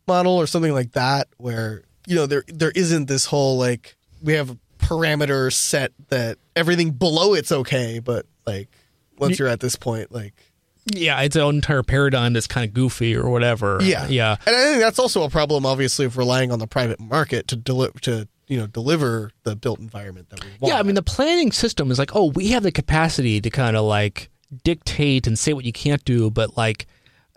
model or something like that, where, you know, there isn't this whole, like, we have a parameter set that everything below it's okay, but, like, once you're at this point, like... Yeah, its own entire paradigm that's kind of goofy or whatever. Yeah. And I think that's also a problem, obviously, of relying on the private market to deliver the built environment that we want. Yeah, I mean, the planning system is like, oh, we have the capacity to kind of, like, dictate and say what you can't do, but, like,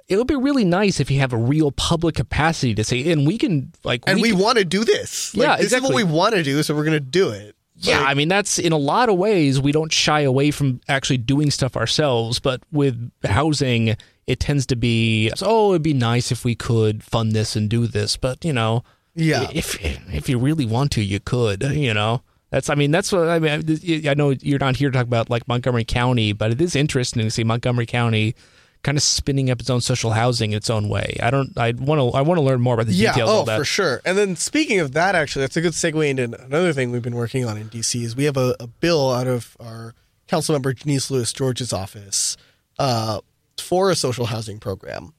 it would be really nice if you have a real public capacity to say, and we can, like... And we want to do this. Like, yeah, this exactly. This is what we want to do, so we're going to do it. Yeah, I mean, that's, in a lot of ways, we don't shy away from actually doing stuff ourselves, but with housing, it tends to be, oh, it'd be nice if we could fund this and do this, but, you know, if you really want to, you could, you know. That's what I mean. I know you're not here to talk about, like, Montgomery County, but it is interesting to see Montgomery County kind of spinning up its own social housing in its own way. I want to learn more about the details of that. Yeah, oh, for sure. And then speaking of that, actually, that's a good segue into another thing we've been working on in D.C. is we have a bill out of our council member Denise Lewis George's office for a social housing program.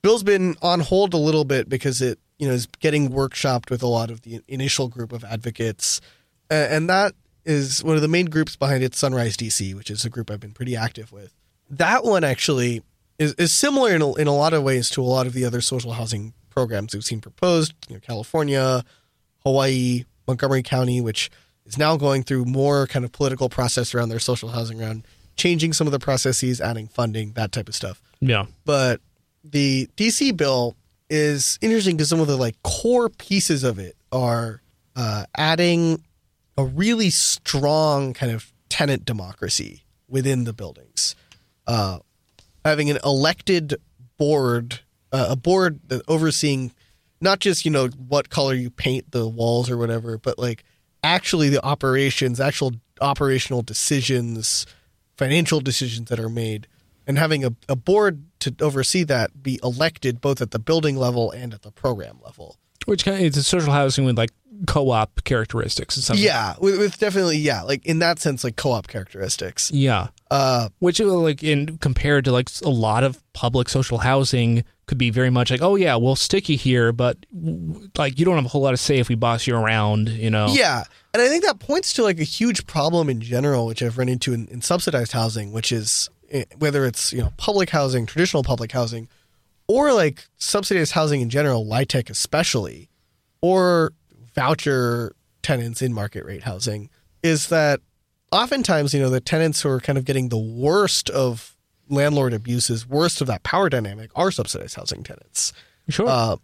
Bill's been on hold a little bit because it, you know, is getting workshopped with a lot of the initial group of advocates. And that is one of the main groups behind it, Sunrise D.C., which is a group I've been pretty active with. That one actually is similar in a lot of ways to a lot of the other social housing programs we've seen proposed, you know, California, Hawaii, Montgomery County, which is now going through more kind of political process around their social housing, around changing some of the processes, adding funding, that type of stuff. Yeah. But the DC bill is interesting because some of the, like, core pieces of it are adding a really strong kind of tenant democracy within the buildings. Having an elected board, a board that overseeing not just, you know, what color you paint the walls or whatever, but, like, actually the operations, actual operational decisions, financial decisions that are made, and having a board to oversee that be elected both at the building level and at the program level. Which kind of is a social housing with, like, co-op characteristics and something. Yeah, with definitely, yeah, like, in that sense, like, co-op characteristics. Yeah. Which, like, in compared to, like, a lot of public social housing could be very much like, oh, yeah, we'll stick you here, but, like, you don't have a whole lot of say if we boss you around, you know? Yeah, and I think that points to, like, a huge problem in general, which I've run into in subsidized housing, which is whether it's, you know, public housing, traditional public housing, or, like, subsidized housing in general, LIHTC especially, or voucher tenants in market rate housing, is that oftentimes, you know, the tenants who are kind of getting the worst of landlord abuses, worst of that power dynamic, are subsidized housing tenants. Sure.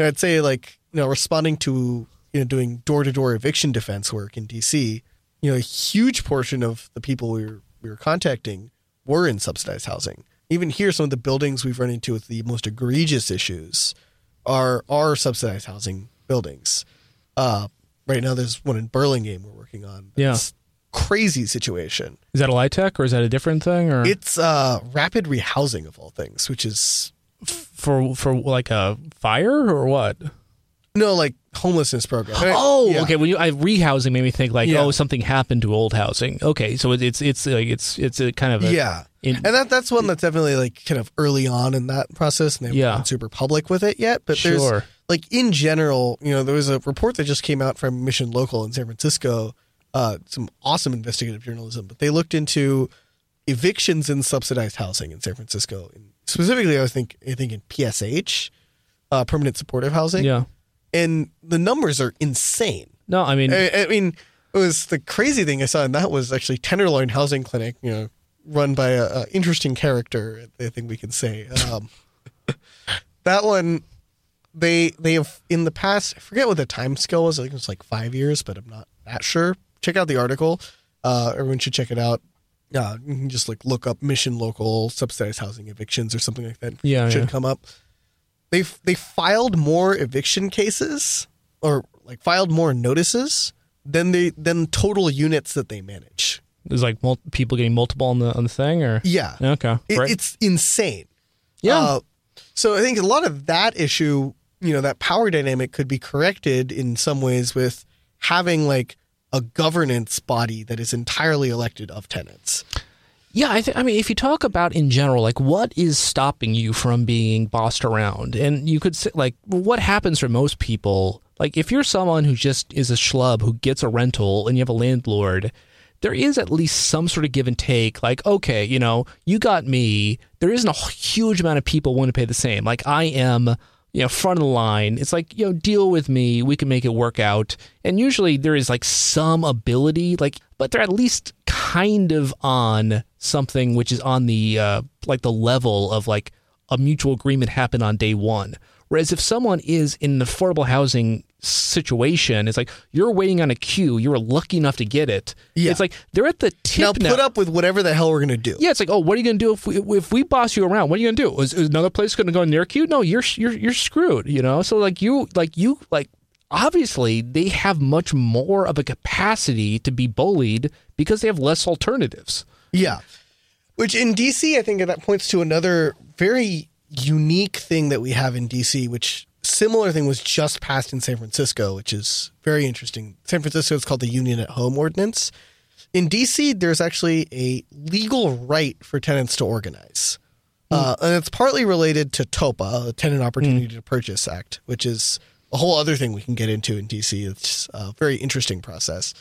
I'd say, like, you know, responding to, you know, doing door-to-door eviction defense work in D.C., you know, a huge portion of the people we were contacting were in subsidized housing. Even here, some of the buildings we've run into with the most egregious issues are subsidized housing buildings. Right now, there's one in Burlingame we're working on. That's crazy situation. Is that a LIHTC or is that a different thing? Or it's rapid rehousing of all things, which is for like a fire or what? No, like homelessness program. Okay. Well, rehousing made me think like, oh, something happened to old housing. Okay, so it's a kind of a, and that's one that's definitely like kind of early on in that process, and they haven't been super public with it yet. But there's like in general, you know, there was a report that just came out from Mission Local in San Francisco. Some awesome investigative journalism, but they looked into evictions in subsidized housing in San Francisco, and specifically, I think in PSH, permanent supportive housing. Yeah. And the numbers are insane. No, I mean... I mean, it was the crazy thing I saw, and that was actually Tenderloin Housing Clinic, you know, run by an interesting character, I think we can say. That one, they have, in the past, I forget what the time scale was, I think it was like 5 years, but I'm not that sure. Check out the article. Everyone should check it out. You can just like look up Mission Local subsidized housing evictions or something like that. Yeah, it should come up. They filed more eviction cases or like filed more notices than total units that they manage. There's like people getting multiple on the thing or okay, right. It's insane. Yeah, so I think a lot of that issue, you know, that power dynamic could be corrected in some ways with having like a governance body that is entirely elected of tenants. Yeah, I mean, if you talk about in general, like, what is stopping you from being bossed around? And you could say, like, what happens for most people? Like, if you're someone who just is a schlub who gets a rental and you have a landlord, there is at least some sort of give and take. Like, okay, you know, you got me. There isn't a huge amount of people willing to pay the same. Like, I am, you know, front of the line. It's like, you know, deal with me. We can make it work out. And usually there is like some ability, like, but they're at least kind of on something which is on the like the level of like a mutual agreement happened on day one. Whereas if someone is in an affordable housing situation, it's like you're waiting on a queue. You were lucky enough to get it. Yeah. It's like they're at the tip now. Put up with whatever the hell we're going to do. Yeah, it's like, oh, what are you going to do if we boss you around? What are you going to do? Is another place going to go in their queue? No, you're screwed. You know, so like you obviously they have much more of a capacity to be bullied because they have less alternatives. Yeah, which in D.C. I think that points to another very unique thing that we have in D.C., which similar thing was just passed in San Francisco, which is very interesting. San Francisco is called the Union at Home Ordinance. In D.C., there's actually a legal right for tenants to organize. And it's partly related to TOPA, the Tenant Opportunity to Purchase Act, which is a whole other thing we can get into in D.C. It's a very interesting process.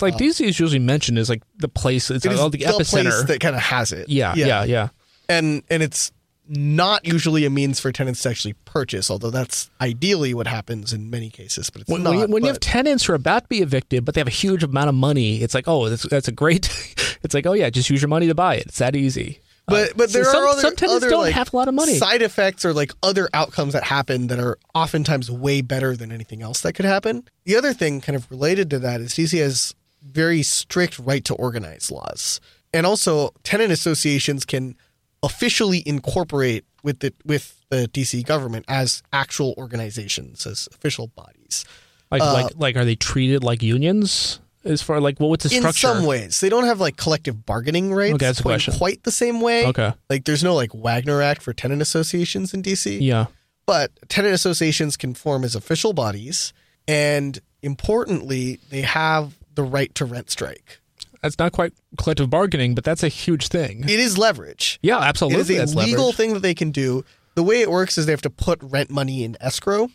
Like D.C. is usually mentioned as like the place, it's like, the epicenter. Place that kind of has it. Yeah. And it's not usually a means for tenants to actually purchase, although that's ideally what happens in many cases. But it's when you have tenants who are about to be evicted, but they have a huge amount of money, it's like, oh, that's a great. It's like, oh yeah, just use your money to buy it. It's that easy. But there are some tenants don't have a lot of money. Side effects or like other outcomes that happen that are oftentimes way better than anything else that could happen. The other thing kind of related to that is DC has very strict right to organize laws. And also tenant associations can officially incorporate with the DC government as actual organizations, as official bodies. Like are they treated like unions? As far like what's the structure? In some ways, they don't have like collective bargaining rights. Okay, that's a question. Quite the same way. Okay, like there's no like Wagner Act for tenant associations in DC. Yeah, but tenant associations can form as official bodies, and importantly, they have the right to rent strike. That's not quite collective bargaining, but that's a huge thing. It is leverage. Yeah, absolutely. It is a legal thing that they can do. The way it works is they have to put rent money in escrow.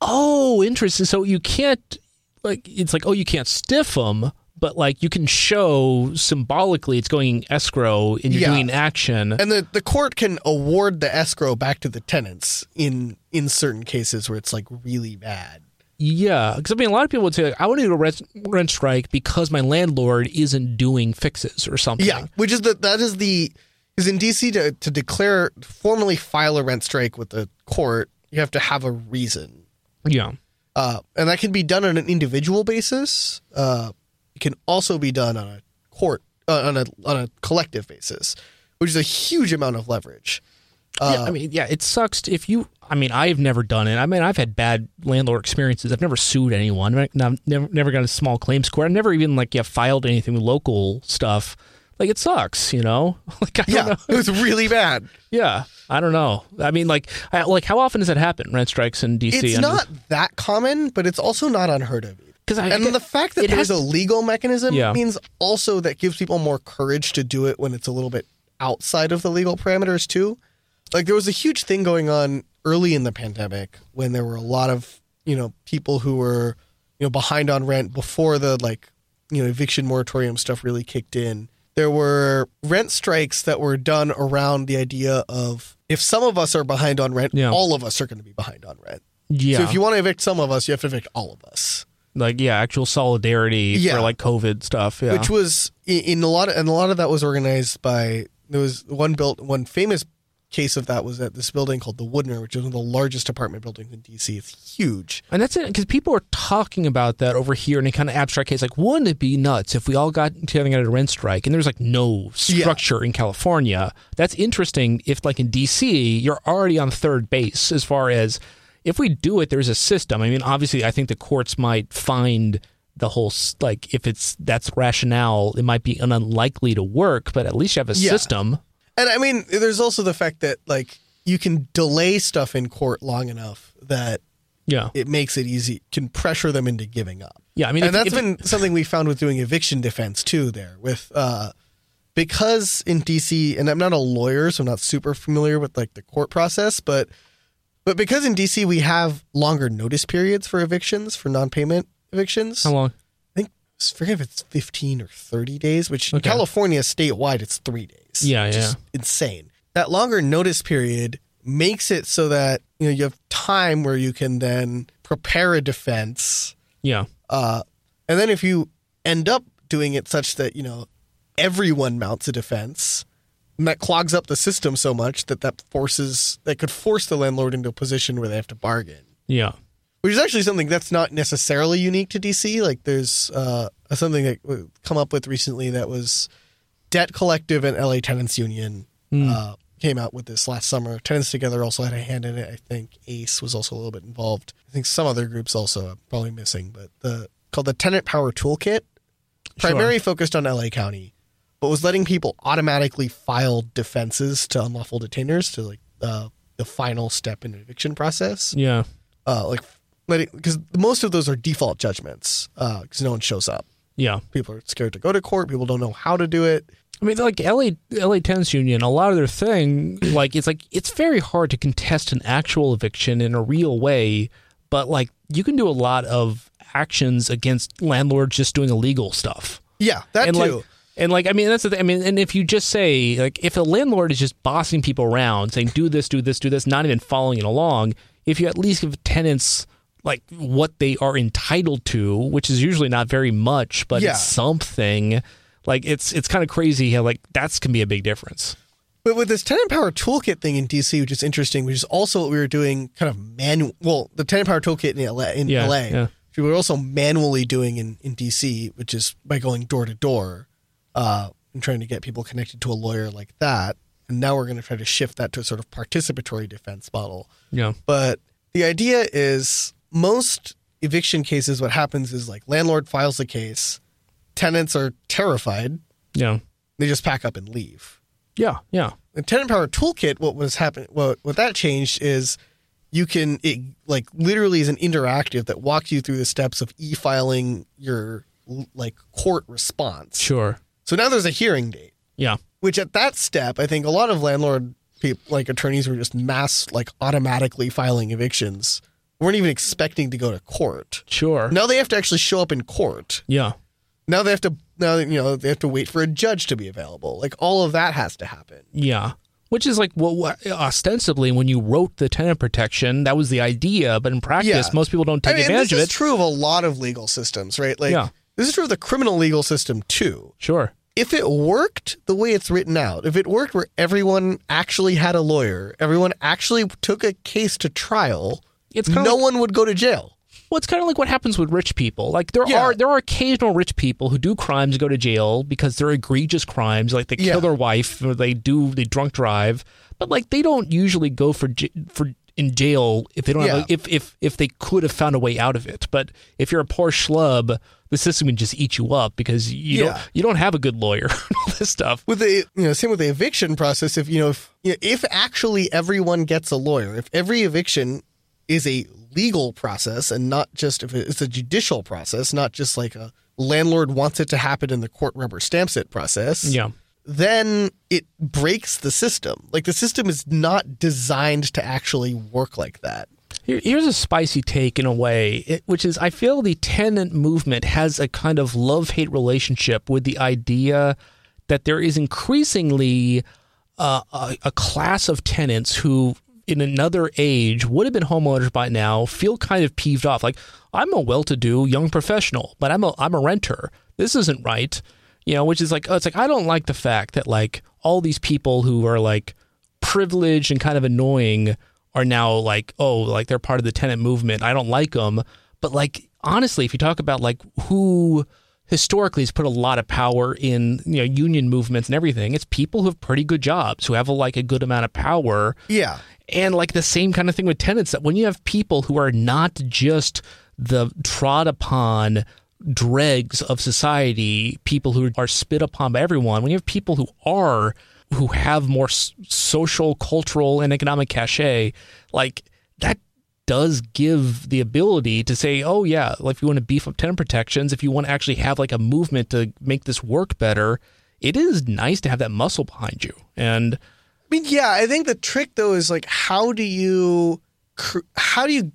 Oh, interesting. So you can't. Like it's like, oh, you can't stiff them, but like you can show symbolically it's going in escrow and you're doing action. And the court can award the escrow back to the tenants in certain cases where it's like really bad. Yeah, because I mean, a lot of people would say, like, I want to do a rent strike because my landlord isn't doing fixes or something. Yeah, which is that is in D.C. to declare, formally file a rent strike with the court, you have to have a reason. Yeah. And that can be done on an individual basis. It can also be done on a court, on a collective basis, which is a huge amount of leverage. It sucks if you. I mean, I've never done it. I mean, I've had bad landlord experiences. I've never sued anyone. I've never got a small claims court. I've never even filed anything with local stuff. Like it sucks, you know. Like I don't know. It was really bad. Yeah, I don't know. I mean, like how often does that happen? Rent strikes in DC. It's not that common, but it's also not unheard of. And the fact that there's a legal mechanism means also that gives people more courage to do it when it's a little bit outside of the legal parameters too. Like there was a huge thing going on early in the pandemic when there were a lot of people who were behind on rent before the eviction moratorium stuff really kicked in. There were rent strikes that were done around the idea of if some of us are behind on rent, all of us are going to be behind on rent. Yeah. So if you want to evict some of us, you have to evict all of us. Actual solidarity for COVID stuff. Yeah. Which was a lot of that was organized by one famous case of that was at this building called the Woodner, which is one of the largest apartment buildings in D.C. It's huge. And that's it, because people are talking about that over here in a kind of abstract case. Like, wouldn't it be nuts if we all got together at a rent strike? And there's, no structure in California. That's interesting if, in D.C., you're already on third base as far as if we do it, there's a system. I mean, obviously, I think the courts might find the whole, if that's rationale, it might be unlikely to work, but at least you have a system. And I mean, there's also the fact that you can delay stuff in court long enough that yeah, it makes it easy, can pressure them into giving up. Yeah, I mean, and that's been something we found with doing eviction defense too. There with because in DC, and I'm not a lawyer, so I'm not super familiar with like the court process, but because in DC we have longer notice periods for evictions, for non-payment evictions. How long? I forget if it's 15 or 30 days, which in California statewide, it's 3 days. Yeah, which is insane. That longer notice period makes it so that, you know, you have time where you can then prepare a defense. Yeah. And then if you end up doing it such that, you know, everyone mounts a defense, and that clogs up the system so much that that could force the landlord into a position where they have to bargain. Yeah. Which is actually something that's not necessarily unique to DC. Like there's something that come up with recently that was Debt Collective and LA Tenants Union came out with this last summer. Tenants Together also had a hand in it. I think ACE was also a little bit involved. I think some other groups also I'm probably missing, but called the Tenant Power Toolkit, primarily focused on LA County, but was letting people automatically file defenses to unlawful detainers to like the final step in an eviction process. Yeah, because most of those are default judgments because no one shows up. Yeah. People are scared to go to court. People don't know how to do it. I mean, like LA Tenants Union, a lot of their thing, like, it's very hard to contest an actual eviction in a real way, but like you can do a lot of actions against landlords just doing illegal stuff. Yeah, that too. I mean, that's the thing. I mean, and if you just say, like, if a landlord is just bossing people around saying, do this, not even following it along, if you at least give tenants like what they are entitled to, which is usually not very much, but it's something. Like it's kind of crazy how like that's can be a big difference. But with this Tenant Power Toolkit thing in DC, which is interesting, which is also what we were doing kind of manual. Well, the Tenant Power Toolkit in LA, which we were also manually doing in DC, which is by going door to door and trying to get people connected to a lawyer like that. And now we're going to try to shift that to a sort of participatory defense model. Yeah. But the idea is, most eviction cases, what happens is like landlord files the case, tenants are terrified. Yeah. They just pack up and leave. Yeah. Yeah. The Tenant Power Toolkit, what that changed is it literally is an interactive that walks you through the steps of e-filing your like court response. Sure. So now there's a hearing date. Yeah. Which at that step, I think a lot of landlord people, like attorneys, were just mass like automatically filing evictions. Weren't even expecting to go to court. Sure. Now they have to actually show up in court. Yeah. Now they have to. Now you know they have to wait for a judge to be available. Like all of that has to happen. Yeah. Which is like what ostensibly when you wrote the tenant protection, that was the idea, but in practice, most people don't take advantage of it. This is true of a lot of legal systems, right? Like this is true of the criminal legal system too. Sure. If it worked the way it's written out, if it worked where everyone actually had a lawyer, everyone actually took a case to trial. No one would go to jail. Well, it's kind of like what happens with rich people. Like there are occasional rich people who do crimes and go to jail because they're egregious crimes, like they kill their wife or they drunk drive. But like they don't usually go for in jail if they don't have, if they could have found a way out of it. But if you're a poor schlub, the system would just eat you up because you don't have a good lawyer and all this stuff. With the same with the eviction process. If actually everyone gets a lawyer, if every eviction is a legal process and not just if it's a judicial process, not just like a landlord wants it to happen in the court rubber stamps it process, then it breaks the system. Like the system is not designed to actually work like that. Here's a spicy take in a way, which is I feel the tenant movement has a kind of love-hate relationship with the idea that there is increasingly a class of tenants who in another age would have been homeowners by now, feel kind of peeved off. Like, I'm a well-to-do young professional, but I'm a renter. This isn't right. Which is like, I don't like the fact that like all these people who are like privileged and kind of annoying are now like, they're part of the tenant movement. I don't like them. But like, honestly, if you talk about like who historically has put a lot of power in union movements and everything, it's people who have pretty good jobs, who have a good amount of power. Yeah. And like the same kind of thing with tenants, that when you have people who are not just the trod upon dregs of society, people who are spit upon by everyone, when you have people who have more social, cultural, and economic cachet, like that does give the ability to say, oh yeah, like if you want to beef up tenant protections, if you want to actually have like a movement to make this work better, it is nice to have that muscle behind you. And I mean, yeah, I think the trick though is like, how do you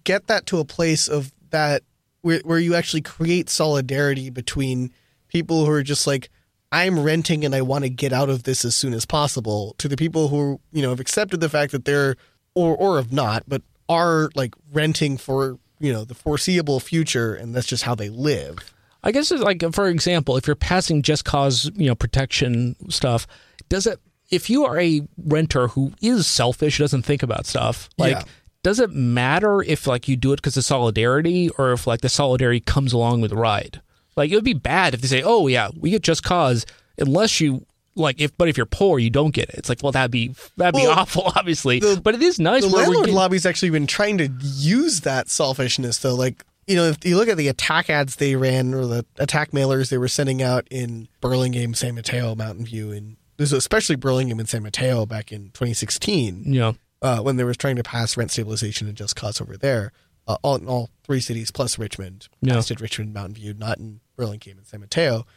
get that to a place of that where you actually create solidarity between people who are just like, I'm renting and I want to get out of this as soon as possible, to the people who, you know, have accepted the fact that they're or have not, but are like renting for, you know, the foreseeable future, and that's just how they live. I guess it's like, for example, if you're passing just cause, you know, protection stuff, does it, if you are a renter who is selfish, doesn't think about stuff, like, yeah, does it matter if like you do it because of solidarity, or if like the solidarity comes along with the ride? Like, it would be bad if they say, oh yeah, we get just cause unless you like, if you're poor, you don't get it. It's like, well, that'd be awful, obviously. But it is nice. The landlord lobby's actually been trying to use that selfishness, though. Like, you know, if you look at the attack ads they ran, or the attack mailers they were sending out in Burlingame, San Mateo, Mountain View, and this was especially Burlingame and San Mateo back in 2016. Yeah, when they were trying to pass rent stabilization and just cause over there, all three cities plus Richmond. Yeah, passed at Richmond, Mountain View, not in Burlingame and San Mateo.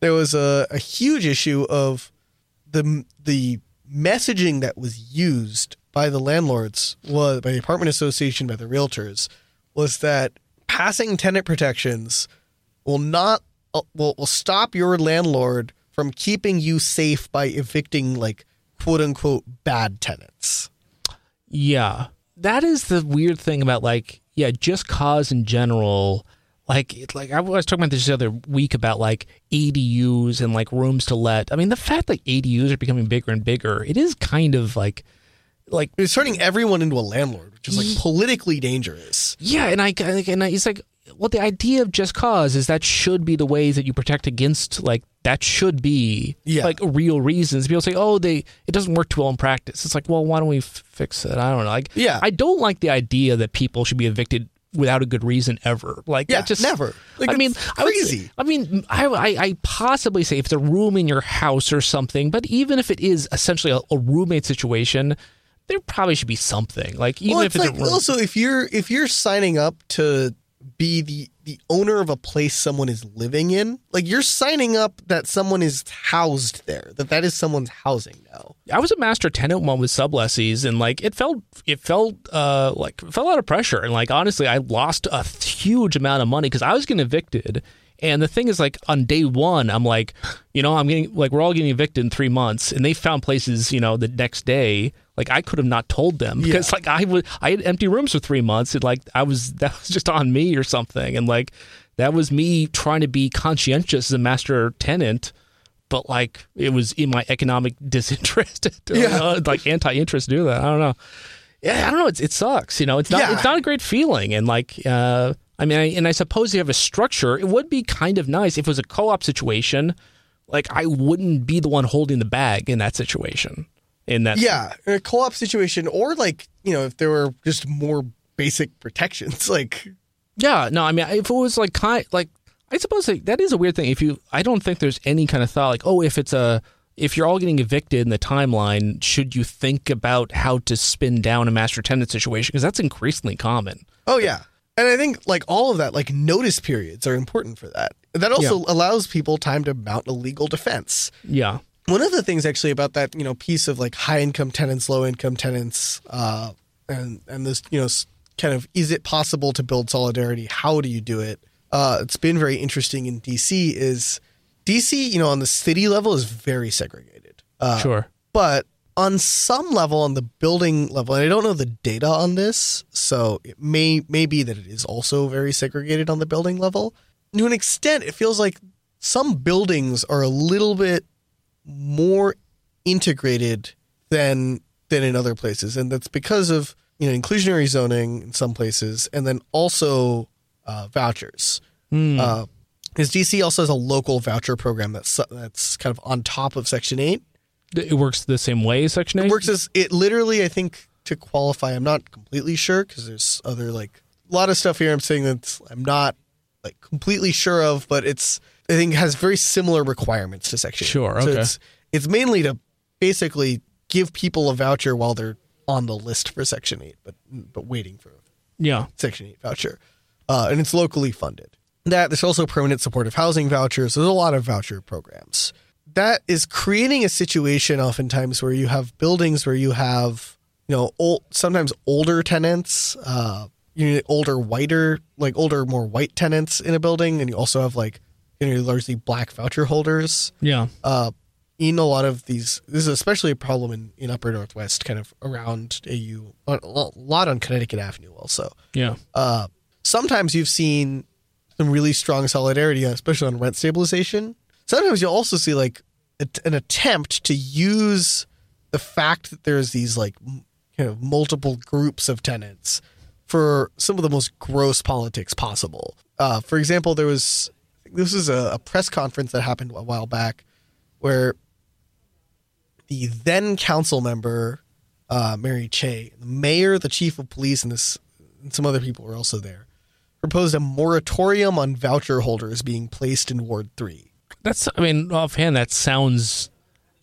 There was a huge issue of the messaging that was used by the landlords, by the apartment association, by the realtors, was that passing tenant protections will stop your landlord from keeping you safe by evicting, like, quote unquote bad tenants. Yeah, that is the weird thing about, like, yeah, just cause in general. Like I was talking about this the other week about like ADUs and like rooms to let. I mean, the fact that ADUs are becoming bigger and bigger, it is kind of like it's turning everyone into a landlord, which is like politically dangerous. Yeah, and it's like, well, the idea of just cause is that should be the ways that you protect against, like, that should be, yeah, like real reasons. People say, oh, it doesn't work too well in practice. It's like, well, why don't we fix it? I don't know. Like, yeah, I don't like the idea that people should be evicted without a good reason ever. Like, yeah, that just never. Like, I mean, crazy. I possibly say if it's a room in your house or something, but even if it is essentially a roommate situation, there probably should be something. Like, even if it's like, a room. Also, if you're signing up to be the owner of a place someone is living in, like, you're signing up that someone is housed there, that is someone's housing now. I was a master tenant one with sublessees, and like it felt a lot of pressure, and like, honestly, I lost a huge amount of money because I was getting evicted. And the thing is, like, on day one, I'm like, you know, I'm getting, like, we're all getting evicted in 3 months, and they found places, you know, the next day. Like, I could have not told them because, yeah, like, I had empty rooms for 3 months, and like, that was just on me or something, and like, that was me trying to be conscientious as a master tenant, but like, it was in my economic disinterest, like anti-interest to do that. I don't know. Yeah, I don't know. It sucks. You know, it's not a great feeling, and like, I mean, I suppose you have a structure. It would be kind of nice if it was a co-op situation. Like, I wouldn't be the one holding the bag in that situation. In a co-op situation, or like, you know, if there were just more basic protections, like, yeah, no, I mean, if it was like I suppose, like, that is a weird thing. I don't think there's any kind of thought like, oh, if you're all getting evicted in the timeline, should you think about how to spin down a master tenant situation, because that's increasingly common. Oh yeah. And I think, like, all of that, like, notice periods are important for that. That also allows people time to mount a legal defense. Yeah. One of the things, actually, about that, you know, piece of, like, high-income tenants, low-income tenants, and this, you know, kind of, is it possible to build solidarity? How do you do it? It's been very interesting in D.C. You know, on the city level is very segregated. Sure. But on some level, on the building level, and I don't know the data on this, so it may be that it is also very segregated on the building level. To an extent, it feels like some buildings are a little bit more integrated than in other places, and that's because of, you know, inclusionary zoning in some places, and then also vouchers. Because DC also has a local voucher program that's kind of on top of Section 8. It works the same way as Section 8? It works as, it literally, I think, to qualify, I'm not completely sure, because there's other, like, a lot of stuff here I'm saying that I'm not, like, completely sure of, but it's, I think, has very similar requirements to Section 8. Sure, okay. So it's mainly to basically give people a voucher while they're on the list for Section 8, but waiting for Yeah. Section 8 voucher. And it's locally funded. There's also permanent supportive housing vouchers. There's a lot of voucher programs. That is creating a situation oftentimes where you have buildings where you have, you know, sometimes older tenants, you know, older, more white tenants in a building. And you also have like, you know, largely black voucher holders. Yeah. In a lot of these, this is especially a problem in Upper Northwest, kind of around AU, a lot on Connecticut Avenue also. Yeah. Sometimes you've seen some really strong solidarity, especially on rent stabilization. Sometimes you'll also see like an attempt to use the fact that there's these like kind of multiple groups of tenants for some of the most gross politics possible. For example, this is a press conference that happened a while back where the then council member, Mary Che, the mayor, the chief of police, and some other people were also there, proposed a moratorium on voucher holders being placed in Ward 3. That's, I mean, offhand, that sounds,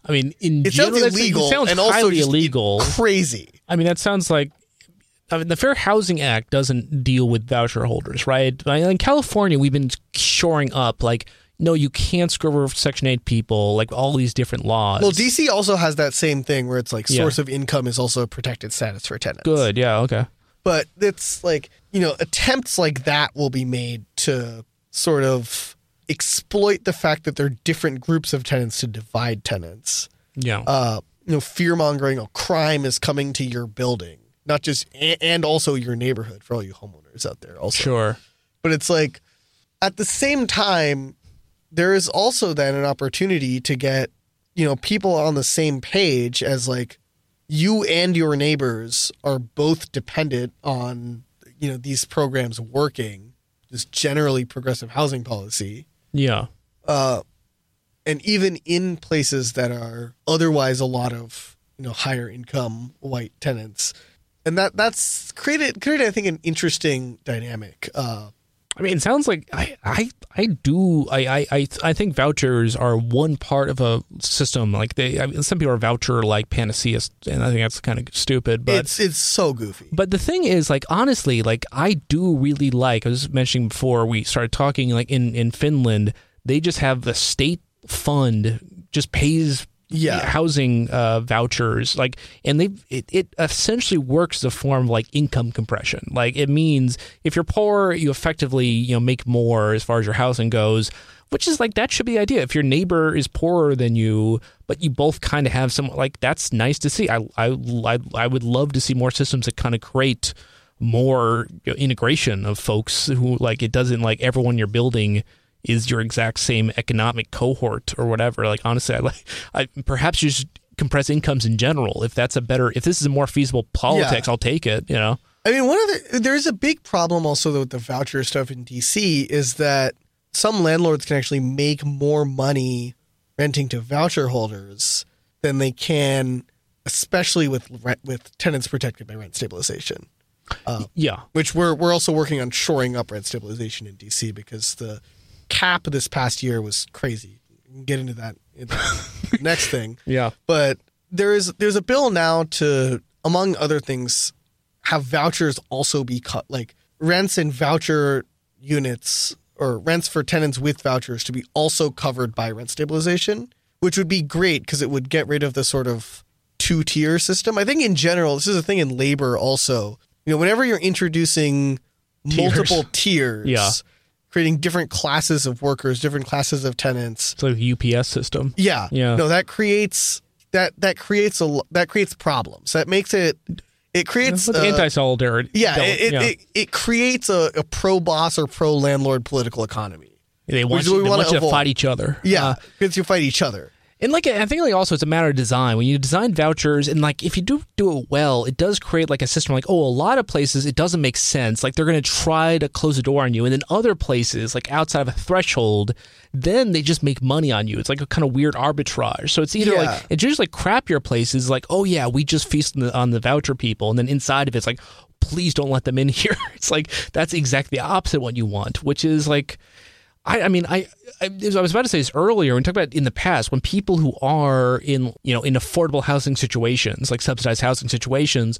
I mean, in general, sounds illegal, it sounds and highly also just illegal. Crazy. I mean, that sounds like, I mean, the Fair Housing Act doesn't deal with voucher holders, right? In California, we've been shoring up, like, no, you can't screw over Section 8 people, like all these different laws. Well, D.C. also has that same thing where it's like source of income is also a protected status for tenants. Good, yeah, okay. But it's like, you know, attempts like that will be made to sort of exploit the fact that there are different groups of tenants to divide tenants. Yeah. You know, fear-mongering, oh, crime is coming to your building, not just, and also your neighborhood for all you homeowners out there also. Sure. But it's like, at the same time, there is also then an opportunity to get, you know, people on the same page as like you and your neighbors are both dependent on, you know, these programs working, just generally progressive housing policy. Yeah. And even in places that are otherwise a lot of, you know, higher income white tenants. And that's created, I think, an interesting dynamic. I mean, it sounds like I think vouchers are one part of a system. Like some people are voucher like panaceas, and I think that's kind of stupid. But it's so goofy. But the thing is, like honestly, like I do really like. I was mentioning before we started talking. Like in Finland, they just have the state fund just pays. Yeah, housing vouchers, like, and it essentially works as a form of like income compression. Like, it means if you're poor, you effectively, you know, make more as far as your housing goes, which is like that should be the idea. If your neighbor is poorer than you, but you both kind of have some, like, that's nice to see. I would love to see more systems that kind of create more, you know, integration of folks who, like, it doesn't like everyone you're building is your exact same economic cohort or whatever. Like, honestly, I perhaps you should compress incomes in general. If that's if this is a more feasible politics, yeah. I'll take it, you know? I mean, there's a big problem also with the voucher stuff in DC is that some landlords can actually make more money renting to voucher holders than they can, especially with tenants protected by rent stabilization. Yeah. Which we're also working on shoring up rent stabilization in DC because the cap this past year was crazy. We can get into that in the next thing. Yeah. But there's a bill now to, among other things, have vouchers also be cut, like rents in voucher units or rents for tenants with vouchers to be also covered by rent stabilization, which would be great because it would get rid of the sort of two-tier system. I think in general, this is a thing in labor also. You know, whenever you're introducing multiple tiers, yeah, creating different classes of workers, different classes of tenants. It's like a UPS system. Yeah. Yeah. No, that creates problems. That makes it creates anti-solidarity. Yeah. It creates a pro boss or pro landlord political economy. They want you to fight each other. Yeah. Because you fight each other. And like, I think like also it's a matter of design. When you design vouchers, and like if you do it well, it does create like a system. Like, oh, a lot of places it doesn't make sense. Like they're going to try to close the door on you, and then other places like outside of a threshold, then they just make money on you. It's like a kind of weird arbitrage. So it's either like it's just like crappier places. Like, oh yeah, we just feast on the voucher people, and then inside of it's like, please don't let them in here. It's like that's exactly the opposite of what you want, which is like. I was about to say this earlier. We talked about in the past when people who are in affordable housing situations, like subsidized housing situations,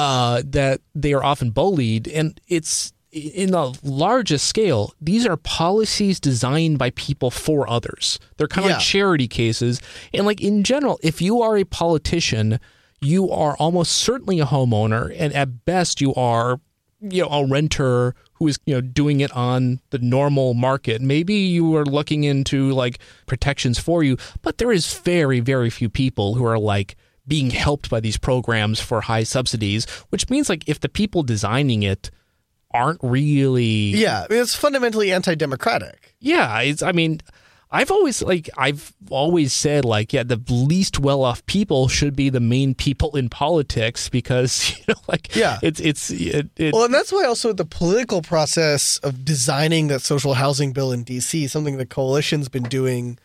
that they are often bullied. And it's in the largest scale, these are policies designed by people for others. They're kind of like charity cases. And like in general, if you are a politician, you are almost certainly a homeowner. And at best, you are, you know, a renter who is, you know, doing it on the normal market. Maybe you are looking into like protections for you, but there is very, very few people who are like being helped by these programs for high subsidies, which means like if the people designing it aren't really... Yeah, I mean, it's fundamentally anti-democratic. Yeah, it's, I mean, I've always said like, yeah, the least well-off people should be the main people in politics because, you know, like, Well, and that's why also the political process of designing that social housing bill in D.C., something the coalition's been doing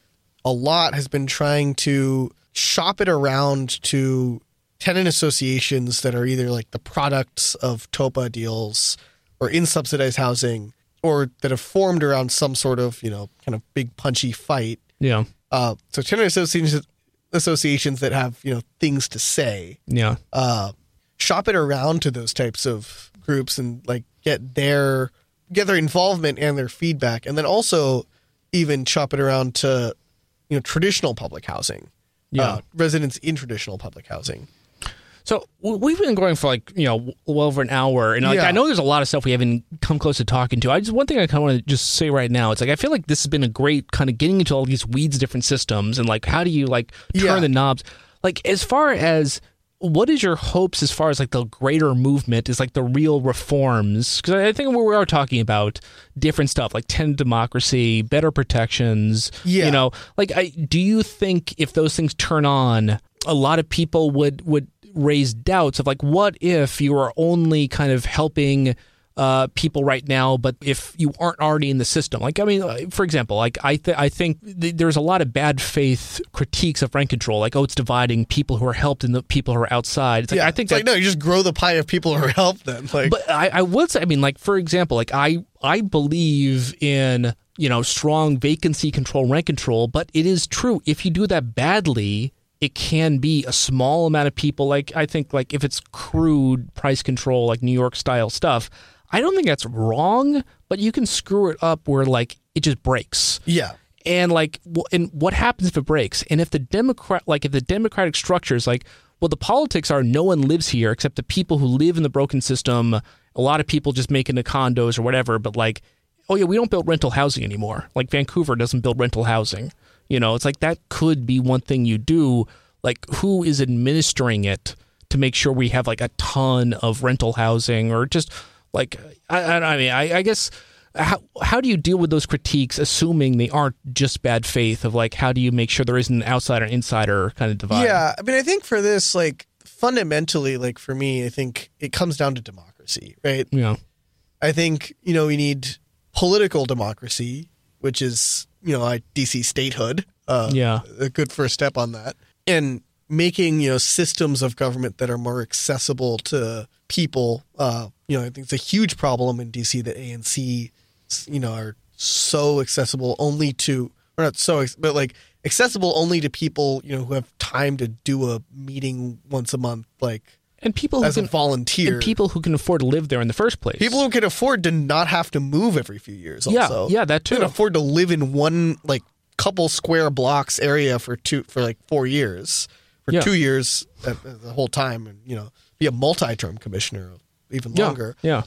a lot, has been trying to shop it around to tenant associations that are either like the products of TOPA deals or in subsidized housing, or that have formed around some sort of, you know, kind of big punchy fight. Yeah. So tenant associations that have, you know, things to say. Yeah. Shop it around to those types of groups and like get their involvement and their feedback, and then also even shop it around to, you know, traditional public housing. Yeah. Residents in traditional public housing. So we've been going for like, you know, well over an hour, and like, I know there's a lot of stuff we haven't come close to talking to. One thing I kind of want to just say right now, it's like I feel like this has been a great kind of getting into all these weeds, different systems, and like how do you like turn the knobs? Like as far as what is your hopes as far as like the greater movement is like the real reforms, because I think we are talking about different stuff like tenant democracy, better protections, you know, like do you think if those things turn on, a lot of people would raise doubts of like, what if you are only kind of helping people right now, but if you aren't already in the system? Like, I mean, for example, like I think there's a lot of bad faith critiques of rent control. Like, oh, it's dividing people who are helped and the people who are outside. It's like, I think it's like, no, you just grow the pie of people who are helped then. Like, but I would say, I mean, like, for example, like I believe in, you know, strong vacancy control, rent control, but it is true. If you do that badly, it can be a small amount of people. Like, I think, like, if it's crude price control, like New York style stuff, I don't think that's wrong, but you can screw it up where, like, it just breaks. Yeah. And, like, and what happens if it breaks? And if the democratic structure is like, well, the politics are no one lives here except the people who live in the broken system. A lot of people just make into condos or whatever, but, like, oh, yeah, we don't build rental housing anymore. Like, Vancouver doesn't build rental housing. You know, it's like that could be one thing you do, like who is administering it to make sure we have like a ton of rental housing, or just like, I mean, I guess, how do you deal with those critiques, assuming they aren't just bad faith of like, how do you make sure there isn't an outsider insider kind of divide? Yeah, I mean, I think for this, like fundamentally, like for me, I think it comes down to democracy, right? Yeah. I think, you know, we need political democracy, which is, you know, DC statehood, a good first step on that. And making, you know, systems of government that are more accessible to people. You know, I think it's a huge problem in DC that ANC, you know, are so accessible only to, or not so, but like accessible only to people, you know, who have time to do a meeting once a month, like, and people who can volunteer, and people who can afford to live there in the first place. People who can afford to not have to move every few years. Also, yeah, that too. Can afford to live in one like couple square blocks area for 4 years, 2 years the whole time, and you know, be a multi-term commissioner even longer. Yeah,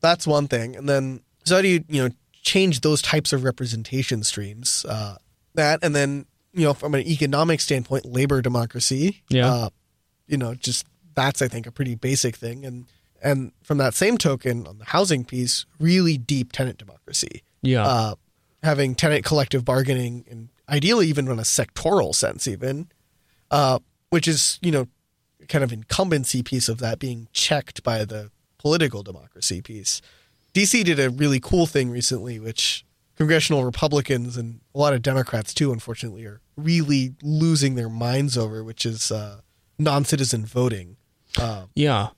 that's one thing. And then, so how do you know change those types of representation streams? That, and then, you know, from an economic standpoint, labor democracy. Yeah, you know, just. That's, I think, a pretty basic thing. And from that same token, on the housing piece, really deep tenant democracy. Yeah. Having tenant collective bargaining, and ideally even in a sectoral sense even, which is, you know, kind of incumbency piece of that being checked by the political democracy piece. DC did a really cool thing recently, which congressional Republicans and a lot of Democrats too, unfortunately, are really losing their minds over, which is non-citizen voting. That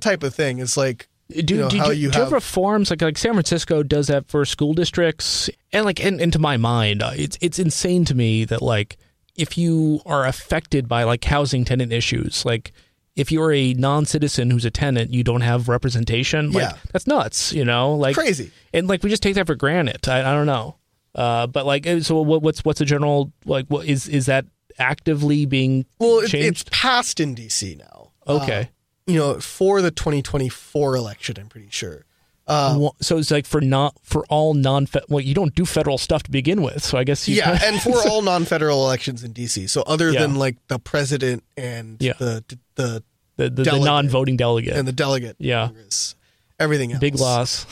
type of thing is like, do you have reforms like San Francisco does that for school districts, and like, and to my mind, it's insane to me that like if you are affected by like housing tenant issues, like if you're a non-citizen who's a tenant, you don't have representation. Like, yeah. That's nuts, you know? Like crazy. And like, we just take that for granted. I don't know. But like, so what's the general, like, what is that actively being changed? Well, it's passed in DC now. Okay. You know, for the 2024 election, I'm pretty sure. So it's like for all non-federal, you don't do federal stuff to begin with. So I guess and for all non-federal elections in DC. So other than like the president and the non-voting delegate and the delegate, Congress, everything else. Big loss.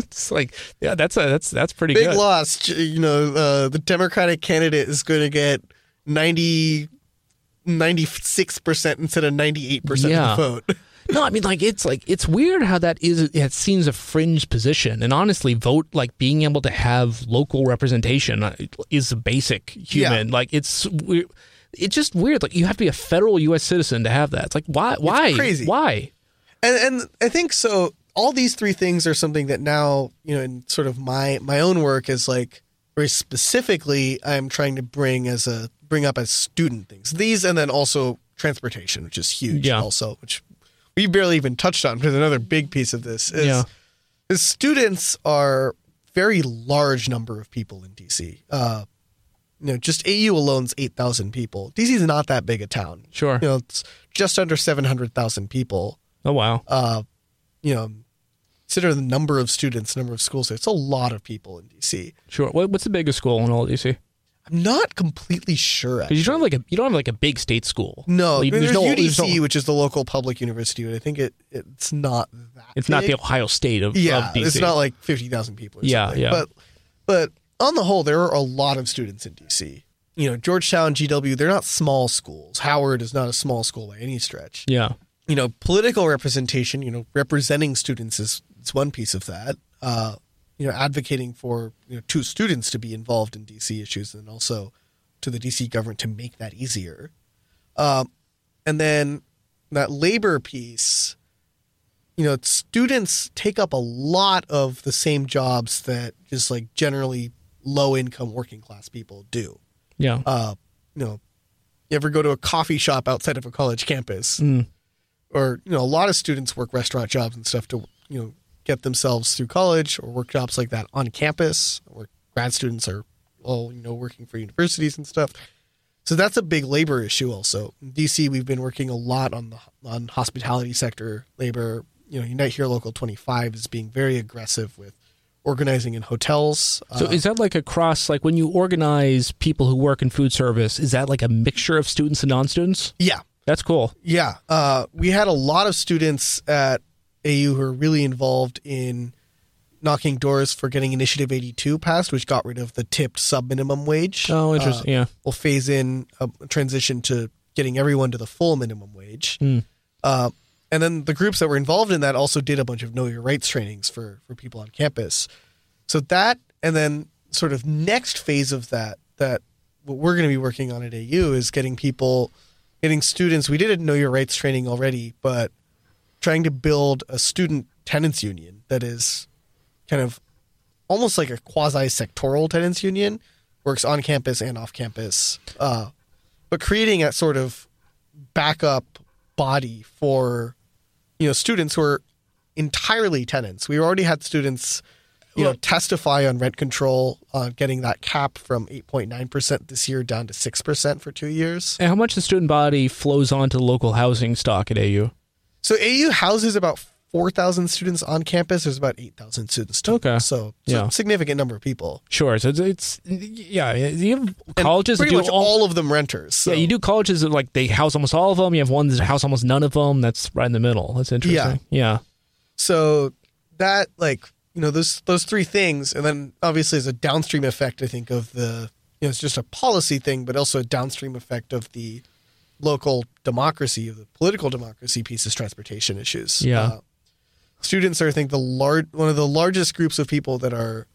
It's like that's pretty big good. Big loss. You know, the Democratic candidate is going to get 96% instead of 98% of the vote. No, I mean, like, it's weird how that is. It seems a fringe position. And honestly, being able to have local representation is a basic human. Yeah. Like, it's just weird. Like, you have to be a federal U.S. citizen to have that. It's like, why? Why? It's crazy. Why? And I think so. All these three things are something that now, you know, in sort of my own work is like very specifically I'm trying to bring up as student things. These and then also transportation, which is huge also, which we barely even touched on, because another big piece of this is students are very large number of people in DC. You know, just AU alone is 8,000 people. DC is not that big a town. Sure. You know, it's just under 700,000 people. Oh, wow. You know, consider the number of students, number of schools. It's a lot of people in DC. Sure. What's the biggest school in all of DC? I'm not completely sure. Because you don't have a big state school. No, there's UDC, which is the local public university, but I think it's not that. It's big. Not the Ohio State of DC. It's not like 50,000 people. Or something. Yeah. But on the whole, there are a lot of students in DC. You know, Georgetown, GW, they're not small schools. Howard is not a small school by any stretch. Yeah. You know, political representation. You know, representing students is one piece of that. You know, advocating for two students to be involved in DC issues, and also to the DC government to make that easier. And then that labor piece. You know, students take up a lot of the same jobs that just like generally low-income working class people do. Yeah. You know, you ever go to a coffee shop outside of a college campus? Mm. Or, you know, a lot of students work restaurant jobs and stuff to, you know, get themselves through college, or work jobs like that on campus, or grad students are all, you know, working for universities and stuff. So that's a big labor issue also. In DC, we've been working a lot on hospitality sector labor. You know, Unite Here Local 25 is being very aggressive with organizing in hotels. So is that like across, like when you organize people who work in food service, is that like a mixture of students and non-students? Yeah. That's cool. Yeah. We had a lot of students at AU who are really involved in knocking doors for getting Initiative 82 passed, which got rid of the tipped sub-minimum wage. Oh, interesting. Yeah. We'll phase in a transition to getting everyone to the full minimum wage. Mm. And then the groups that were involved in that also did a bunch of Know Your Rights trainings for people on campus. So that, and then sort of next phase of that what we're going to be working on at AU is getting students. We did a Know Your Rights training already, but trying to build a student tenants union that is kind of almost like a quasi-sectoral tenants union, works on campus and off campus, but creating a sort of backup body for, you know, students who are entirely tenants. We already had students, you know, testify on rent control, getting that cap from 8.9% this year down to 6% for 2 years. And how much the student body flows onto the local housing stock at AU? So AU houses about 4,000 students on campus. There's about 8,000 students total. Okay. So significant number of people. Sure. So it's you have colleges that do all of them renters. So. Yeah, you do colleges that like they house almost all of them. You have one that house almost none of them. That's right in the middle. That's interesting. Yeah. So that like... You know, those three things, and then obviously there's a downstream effect, I think, of the, you know, it's just a policy thing, but also a downstream effect of the local democracy, of the political democracy piece is transportation issues. Yeah. Students are, I think, one of the largest groups of people that are,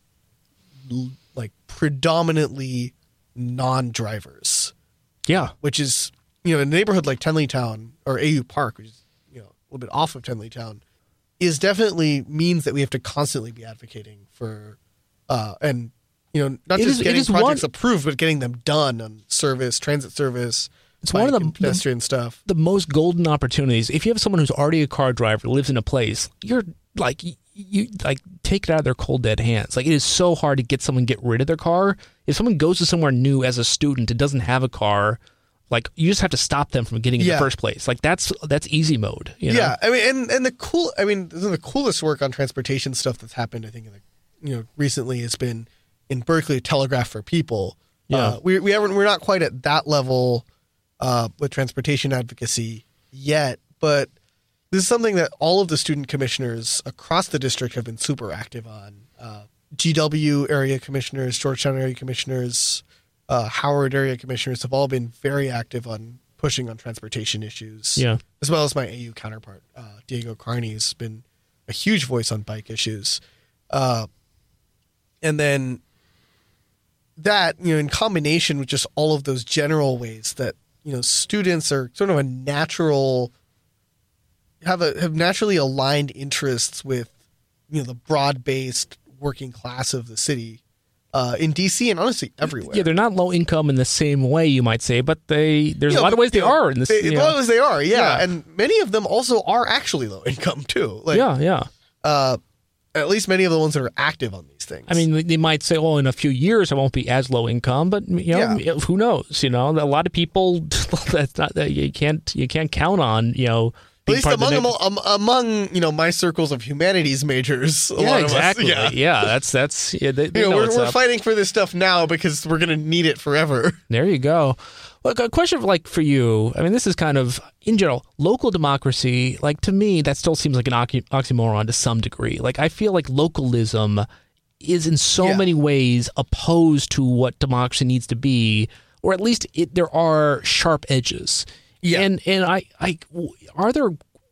like, predominantly non-drivers. Yeah. Which is, you know, a neighborhood like Tenleytown, or AU Park, which is, you know, a little bit off of Tenleytown, is definitely means that we have to constantly be advocating for, and you know, not just getting projects approved, but getting them done on service, transit service, It's one of the pedestrian stuff. The most golden opportunities. If you have someone who's already a car driver, lives in a place, you're like, you like take it out of their cold dead hands. Like, it is so hard to get rid of their car. If someone goes to somewhere new as a student and doesn't have a car, like, you just have to stop them from getting in the first place. Like, that's easy mode. You know? Yeah, I mean, and some of the coolest work on transportation stuff that's happened, I think, recently has been in Berkeley, Telegraph for People. Yeah, we're not quite at that level with transportation advocacy yet, but this is something that all of the student commissioners across the district have been super active on. GW area commissioners, Georgetown area commissioners, Howard area commissioners have all been very active on pushing on transportation issues. Yeah, as well as my AU counterpart, Diego Carney, has been a huge voice on bike issues. And then that, in combination with just all of those general ways that, students are sort of have naturally aligned interests with, the broad-based working class of the city, in DC and honestly everywhere. Yeah, they're not low income in the same way, you might say, but there's a lot of ways they are in this. A lot of ways they are, yeah. And many of them also are actually low income too. Like, yeah. At least many of the ones that are active on these things. I mean, they might say, well, in a few years, I won't be as low income, but who knows? A lot of people that you can't count on, At least among my circles of humanities majors, a lot of us. Yeah, that's. Yeah, they know we're fighting for this stuff now because we're going to need it forever. There you go. Look, a question for you. I mean, this is kind of, in general, local democracy, to me, that still seems like an oxymoron to some degree. Like, I feel like localism is in so many ways opposed to what democracy needs to be, or at least there are sharp edges. Yeah. And I are there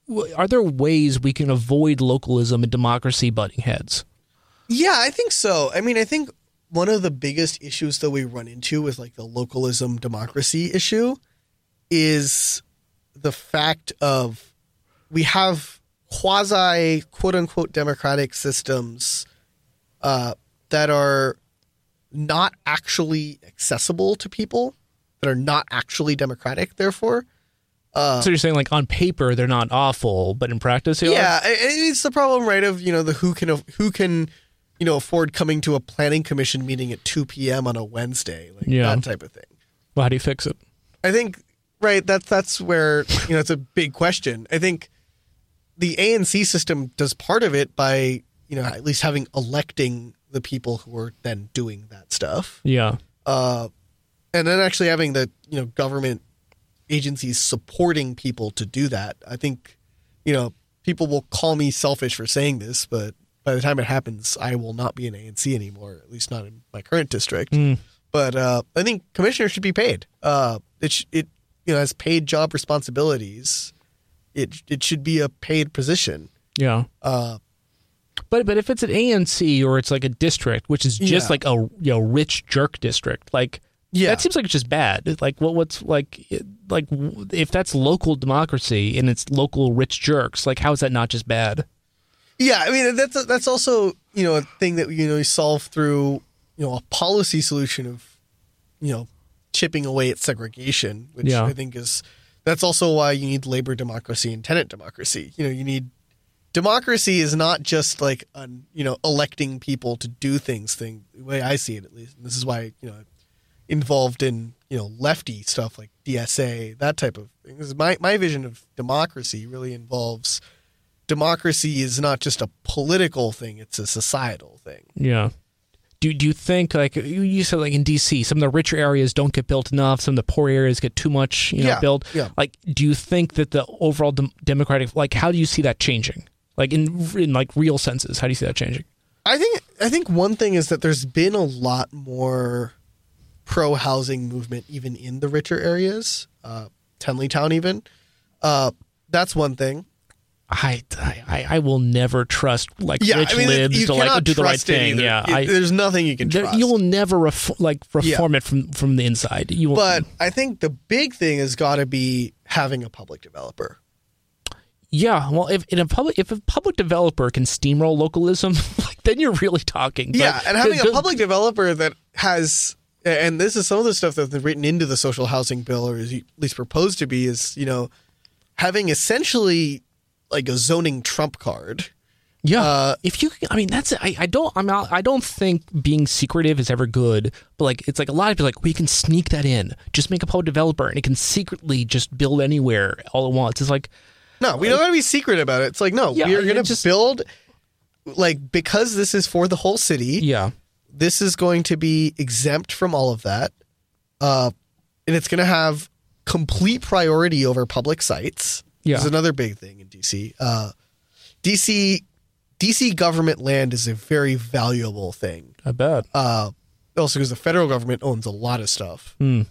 ways we can avoid localism and democracy butting heads? Yeah, I think so. I mean, I think one of the biggest issues that we run into with the localism democracy issue is the fact of we have quasi quote unquote democratic systems that are not actually accessible to people, that are not actually democratic, therefore. So you're saying on paper they're not awful, but in practice they are? It's the problem, right, of the who can afford coming to a planning commission meeting at 2 p.m. on a Wednesday, that type of thing. Well, how do you fix it? I think, right, that's where, it's a big question. I think the ANC system does part of it by, at least electing the people who are then doing that stuff. Yeah. And then actually having the, government agencies supporting people to do that. I think, people will call me selfish for saying this, but by the time it happens, I will not be an ANC anymore, at least not in my current district. Mm. But I think commissioners should be paid. It has paid job responsibilities. It should be a paid position. Yeah. But if it's an ANC or it's a district, which is just a rich jerk district, that seems it's just bad. What's if that's local democracy and it's local rich jerks, how is that not just bad? Yeah, I mean, that's also, a thing that, you solve through, a policy solution of, chipping away at segregation, which I think that's also why you need labor democracy and tenant democracy. You need democracy is not just electing people to do things, the way I see it, at least. And this is why, involved in, lefty stuff like DSA, that type of thing. This is my vision of democracy really involves... Democracy is not just a political thing; it's a societal thing. Yeah. Do you think you said in DC, some of the richer areas don't get built enough, some of the poor areas get too much built? Yeah. Do you think that the overall democratic how do you see that changing? In real senses, how do you see that changing? I think one thing is that there's been a lot more pro housing movement even in the richer areas, Tenleytown even. That's one thing. I will never trust rich libs to do the right thing. Either. Yeah, there's nothing you can trust. You will never reform it from the inside. But I think the big thing has got to be having a public developer. Yeah, well, if a public developer can steamroll localism, then you're really talking. But, and having a public developer that has And this is some of the stuff that's written into the social housing bill, or is at least proposed to be, is, you know, having essentially like a zoning trump card. Yeah. I don't think being secretive is ever good, but like, it's like a lot of people are like, we can sneak that in, just make a poor developer and it can secretly just build anywhere all at once. It's like, no, we don't want to be secret about it. It's like, no, we are going to build, like, because this is for the whole city. Yeah. This is going to be exempt from all of that. And it's going to have complete priority over public sites. Yeah. This is another big thing in DC. DC government land is a very valuable thing. I bet. Also because the federal government owns a lot of stuff. Mm.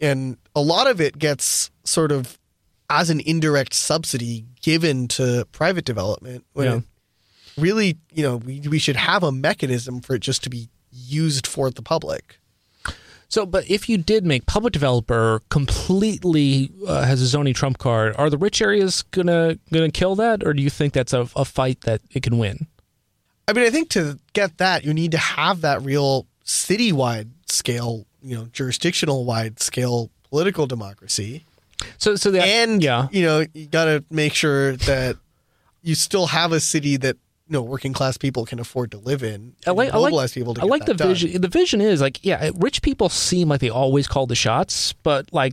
And a lot of it gets sort of as an indirect subsidy given to private development. Really, you know, we should have a mechanism for it just to be used for the public. So, but if you did make public developer completely has a zoning trump card, are the rich areas gonna kill that, or do you think that's a fight that it can win? I mean, I think to get that, you need to have that real citywide scale, you know, jurisdictional wide scale political democracy. You know, you got to make sure that you still have a city that, you know, working class people can afford to live in. I like the vision. The vision is like, yeah, rich people seem like they always call the shots, but like,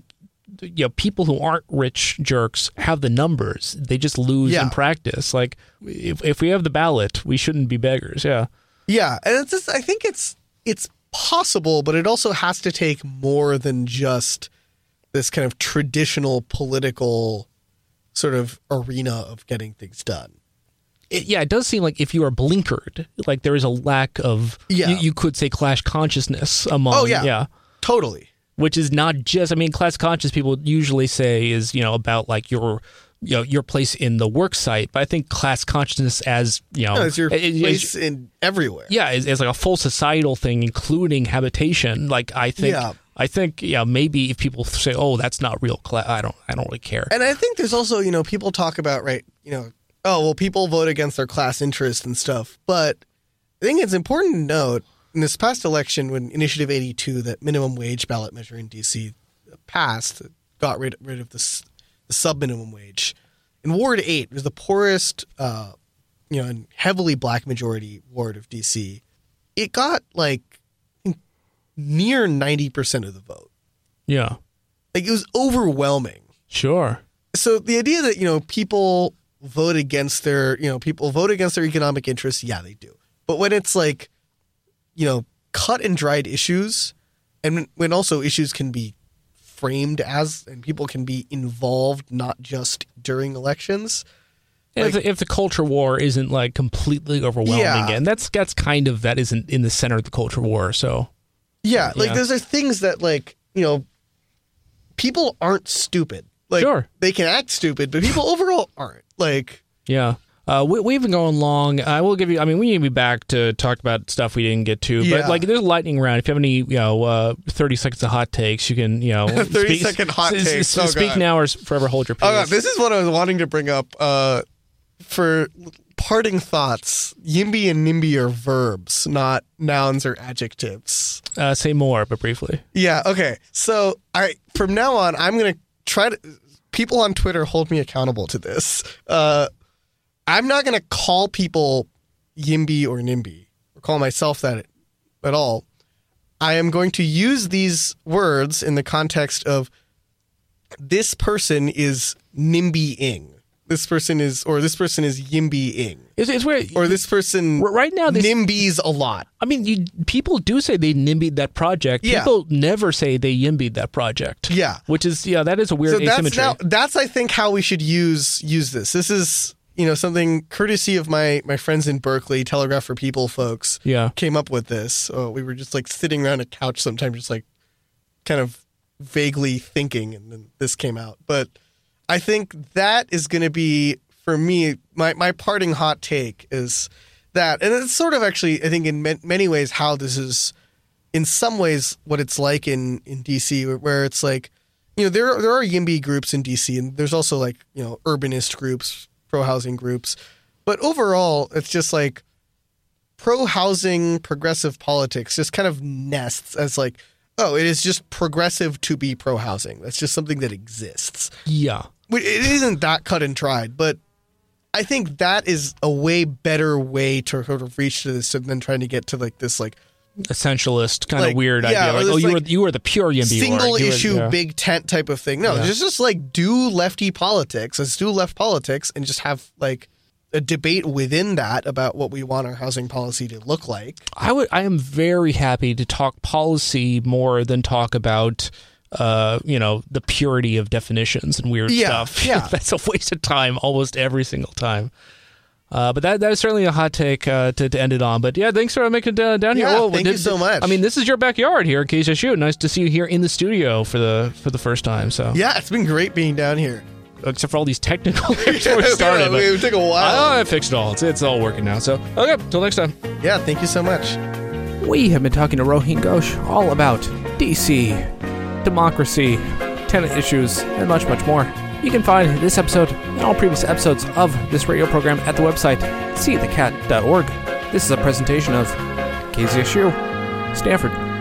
you know, people who aren't rich jerks have the numbers. They just lose in practice. Like, if we have the ballot, we shouldn't be beggars. Yeah. Yeah, and it's just, I think it's possible, but it also has to take more than just this kind of traditional political sort of arena of getting things done. It does seem like if you are blinkered, like there is a lack of, you could say class consciousness among. Oh, yeah, totally. Which is not just, I mean, class conscious people usually say is, you know, about like your place in the work site, but I think class consciousness as, you know... No, it's your place in everywhere. Yeah, it's like a full societal thing, including habitation. Like, I think maybe if people say, oh, that's not real class, I don't really care. And I think there's also, you know, people talk about, right, you know, oh, well, people vote against their class interest and stuff. But I think it's important to note, in this past election, when Initiative 82, that minimum wage ballot measure in D.C. passed, got rid of the sub-minimum wage. In Ward 8, it was the poorest, you know, and heavily black majority ward of D.C. It got, like, near 90% of the vote. Yeah. Like, it was overwhelming. Sure. So the idea that, you know, people vote against their, you know, people vote against their economic interests, yeah, they do. But when it's like, you know, cut and dried issues, and when also issues can be framed as, and people can be involved not just during elections. Like, if the culture war isn't, like, completely overwhelming, and that's kind of, that isn't in the center of the culture war, so... Yeah, like those are things that, like, you know, people aren't stupid. Like, they can act stupid, but people overall aren't. Like, yeah, we've been going long. I will give you. I mean, we need to be back to talk about stuff we didn't get to. Yeah. But like, there's a lightning round. If you have any, you know, 30 seconds of hot takes, you can, you know, 30-second hot takes. Oh, speak now or forever hold your peace. Oh, this is what I was wanting to bring up. For parting thoughts, YIMBY and NIMBY are verbs, not nouns or adjectives. Say more, but briefly. Yeah, okay. So, all right, from now on, I'm going to try to... People on Twitter hold me accountable to this. I'm not going to call people YIMBY or NIMBY, or call myself that at all. I am going to use these words in the context of this person is NIMBYing. This person is YIMBYing. It's weird. Or this person right now, NIMBYs a lot. I mean, people do say they NIMBYed that project. Yeah. People never say they YIMBYed that project. Yeah. Which is, yeah, that is a weird asymmetry. That's, I think, how we should use this. This is, you know, something courtesy of my friends in Berkeley, Telegraph for People folks, came up with this. Oh, we were just, like, sitting around a couch sometimes, just, like, kind of vaguely thinking, and then this came out. But... I think that is going to be, for me, my parting hot take is that, and it's sort of actually, I think in many ways how this is, in some ways, what it's like in DC, where it's like, you know, there are YIMBY groups in DC, and there's also like, you know, urbanist groups, pro-housing groups, but overall, it's just like pro-housing, progressive politics just kind of nests as like, oh, it is just progressive to be pro-housing. That's just something that exists. Yeah. It isn't that cut and dried, but I think that is a way better way to sort of reach to this than trying to get to like this like essentialist kind of weird idea. Like, oh, you are the pure YIMBY. Single issue, big tent type of thing. No, it's just like do lefty politics. Let's do left politics and just have like a debate within that about what we want our housing policy to look like. I am very happy to talk policy more than talk about the purity of definitions and weird stuff. Yeah. That's a waste of time almost every single time. But that is certainly a hot take to end it on. But yeah, thanks for making it down here. Well, thank you so much. I mean, this is your backyard here at KZSU. Nice to see you here in the studio for the first time. So yeah, it's been great being down here. Except for all these technical issues where we started. It took a while. I fixed it all. It's all working now. So, okay, till next time. Yeah, thank you so much. We have been talking to Rohin Ghosh all about D.C., democracy, tenant issues, and much, much more. You can find this episode and all previous episodes of this radio program at the website seethecat.org. This is a presentation of KZSU, Stanford.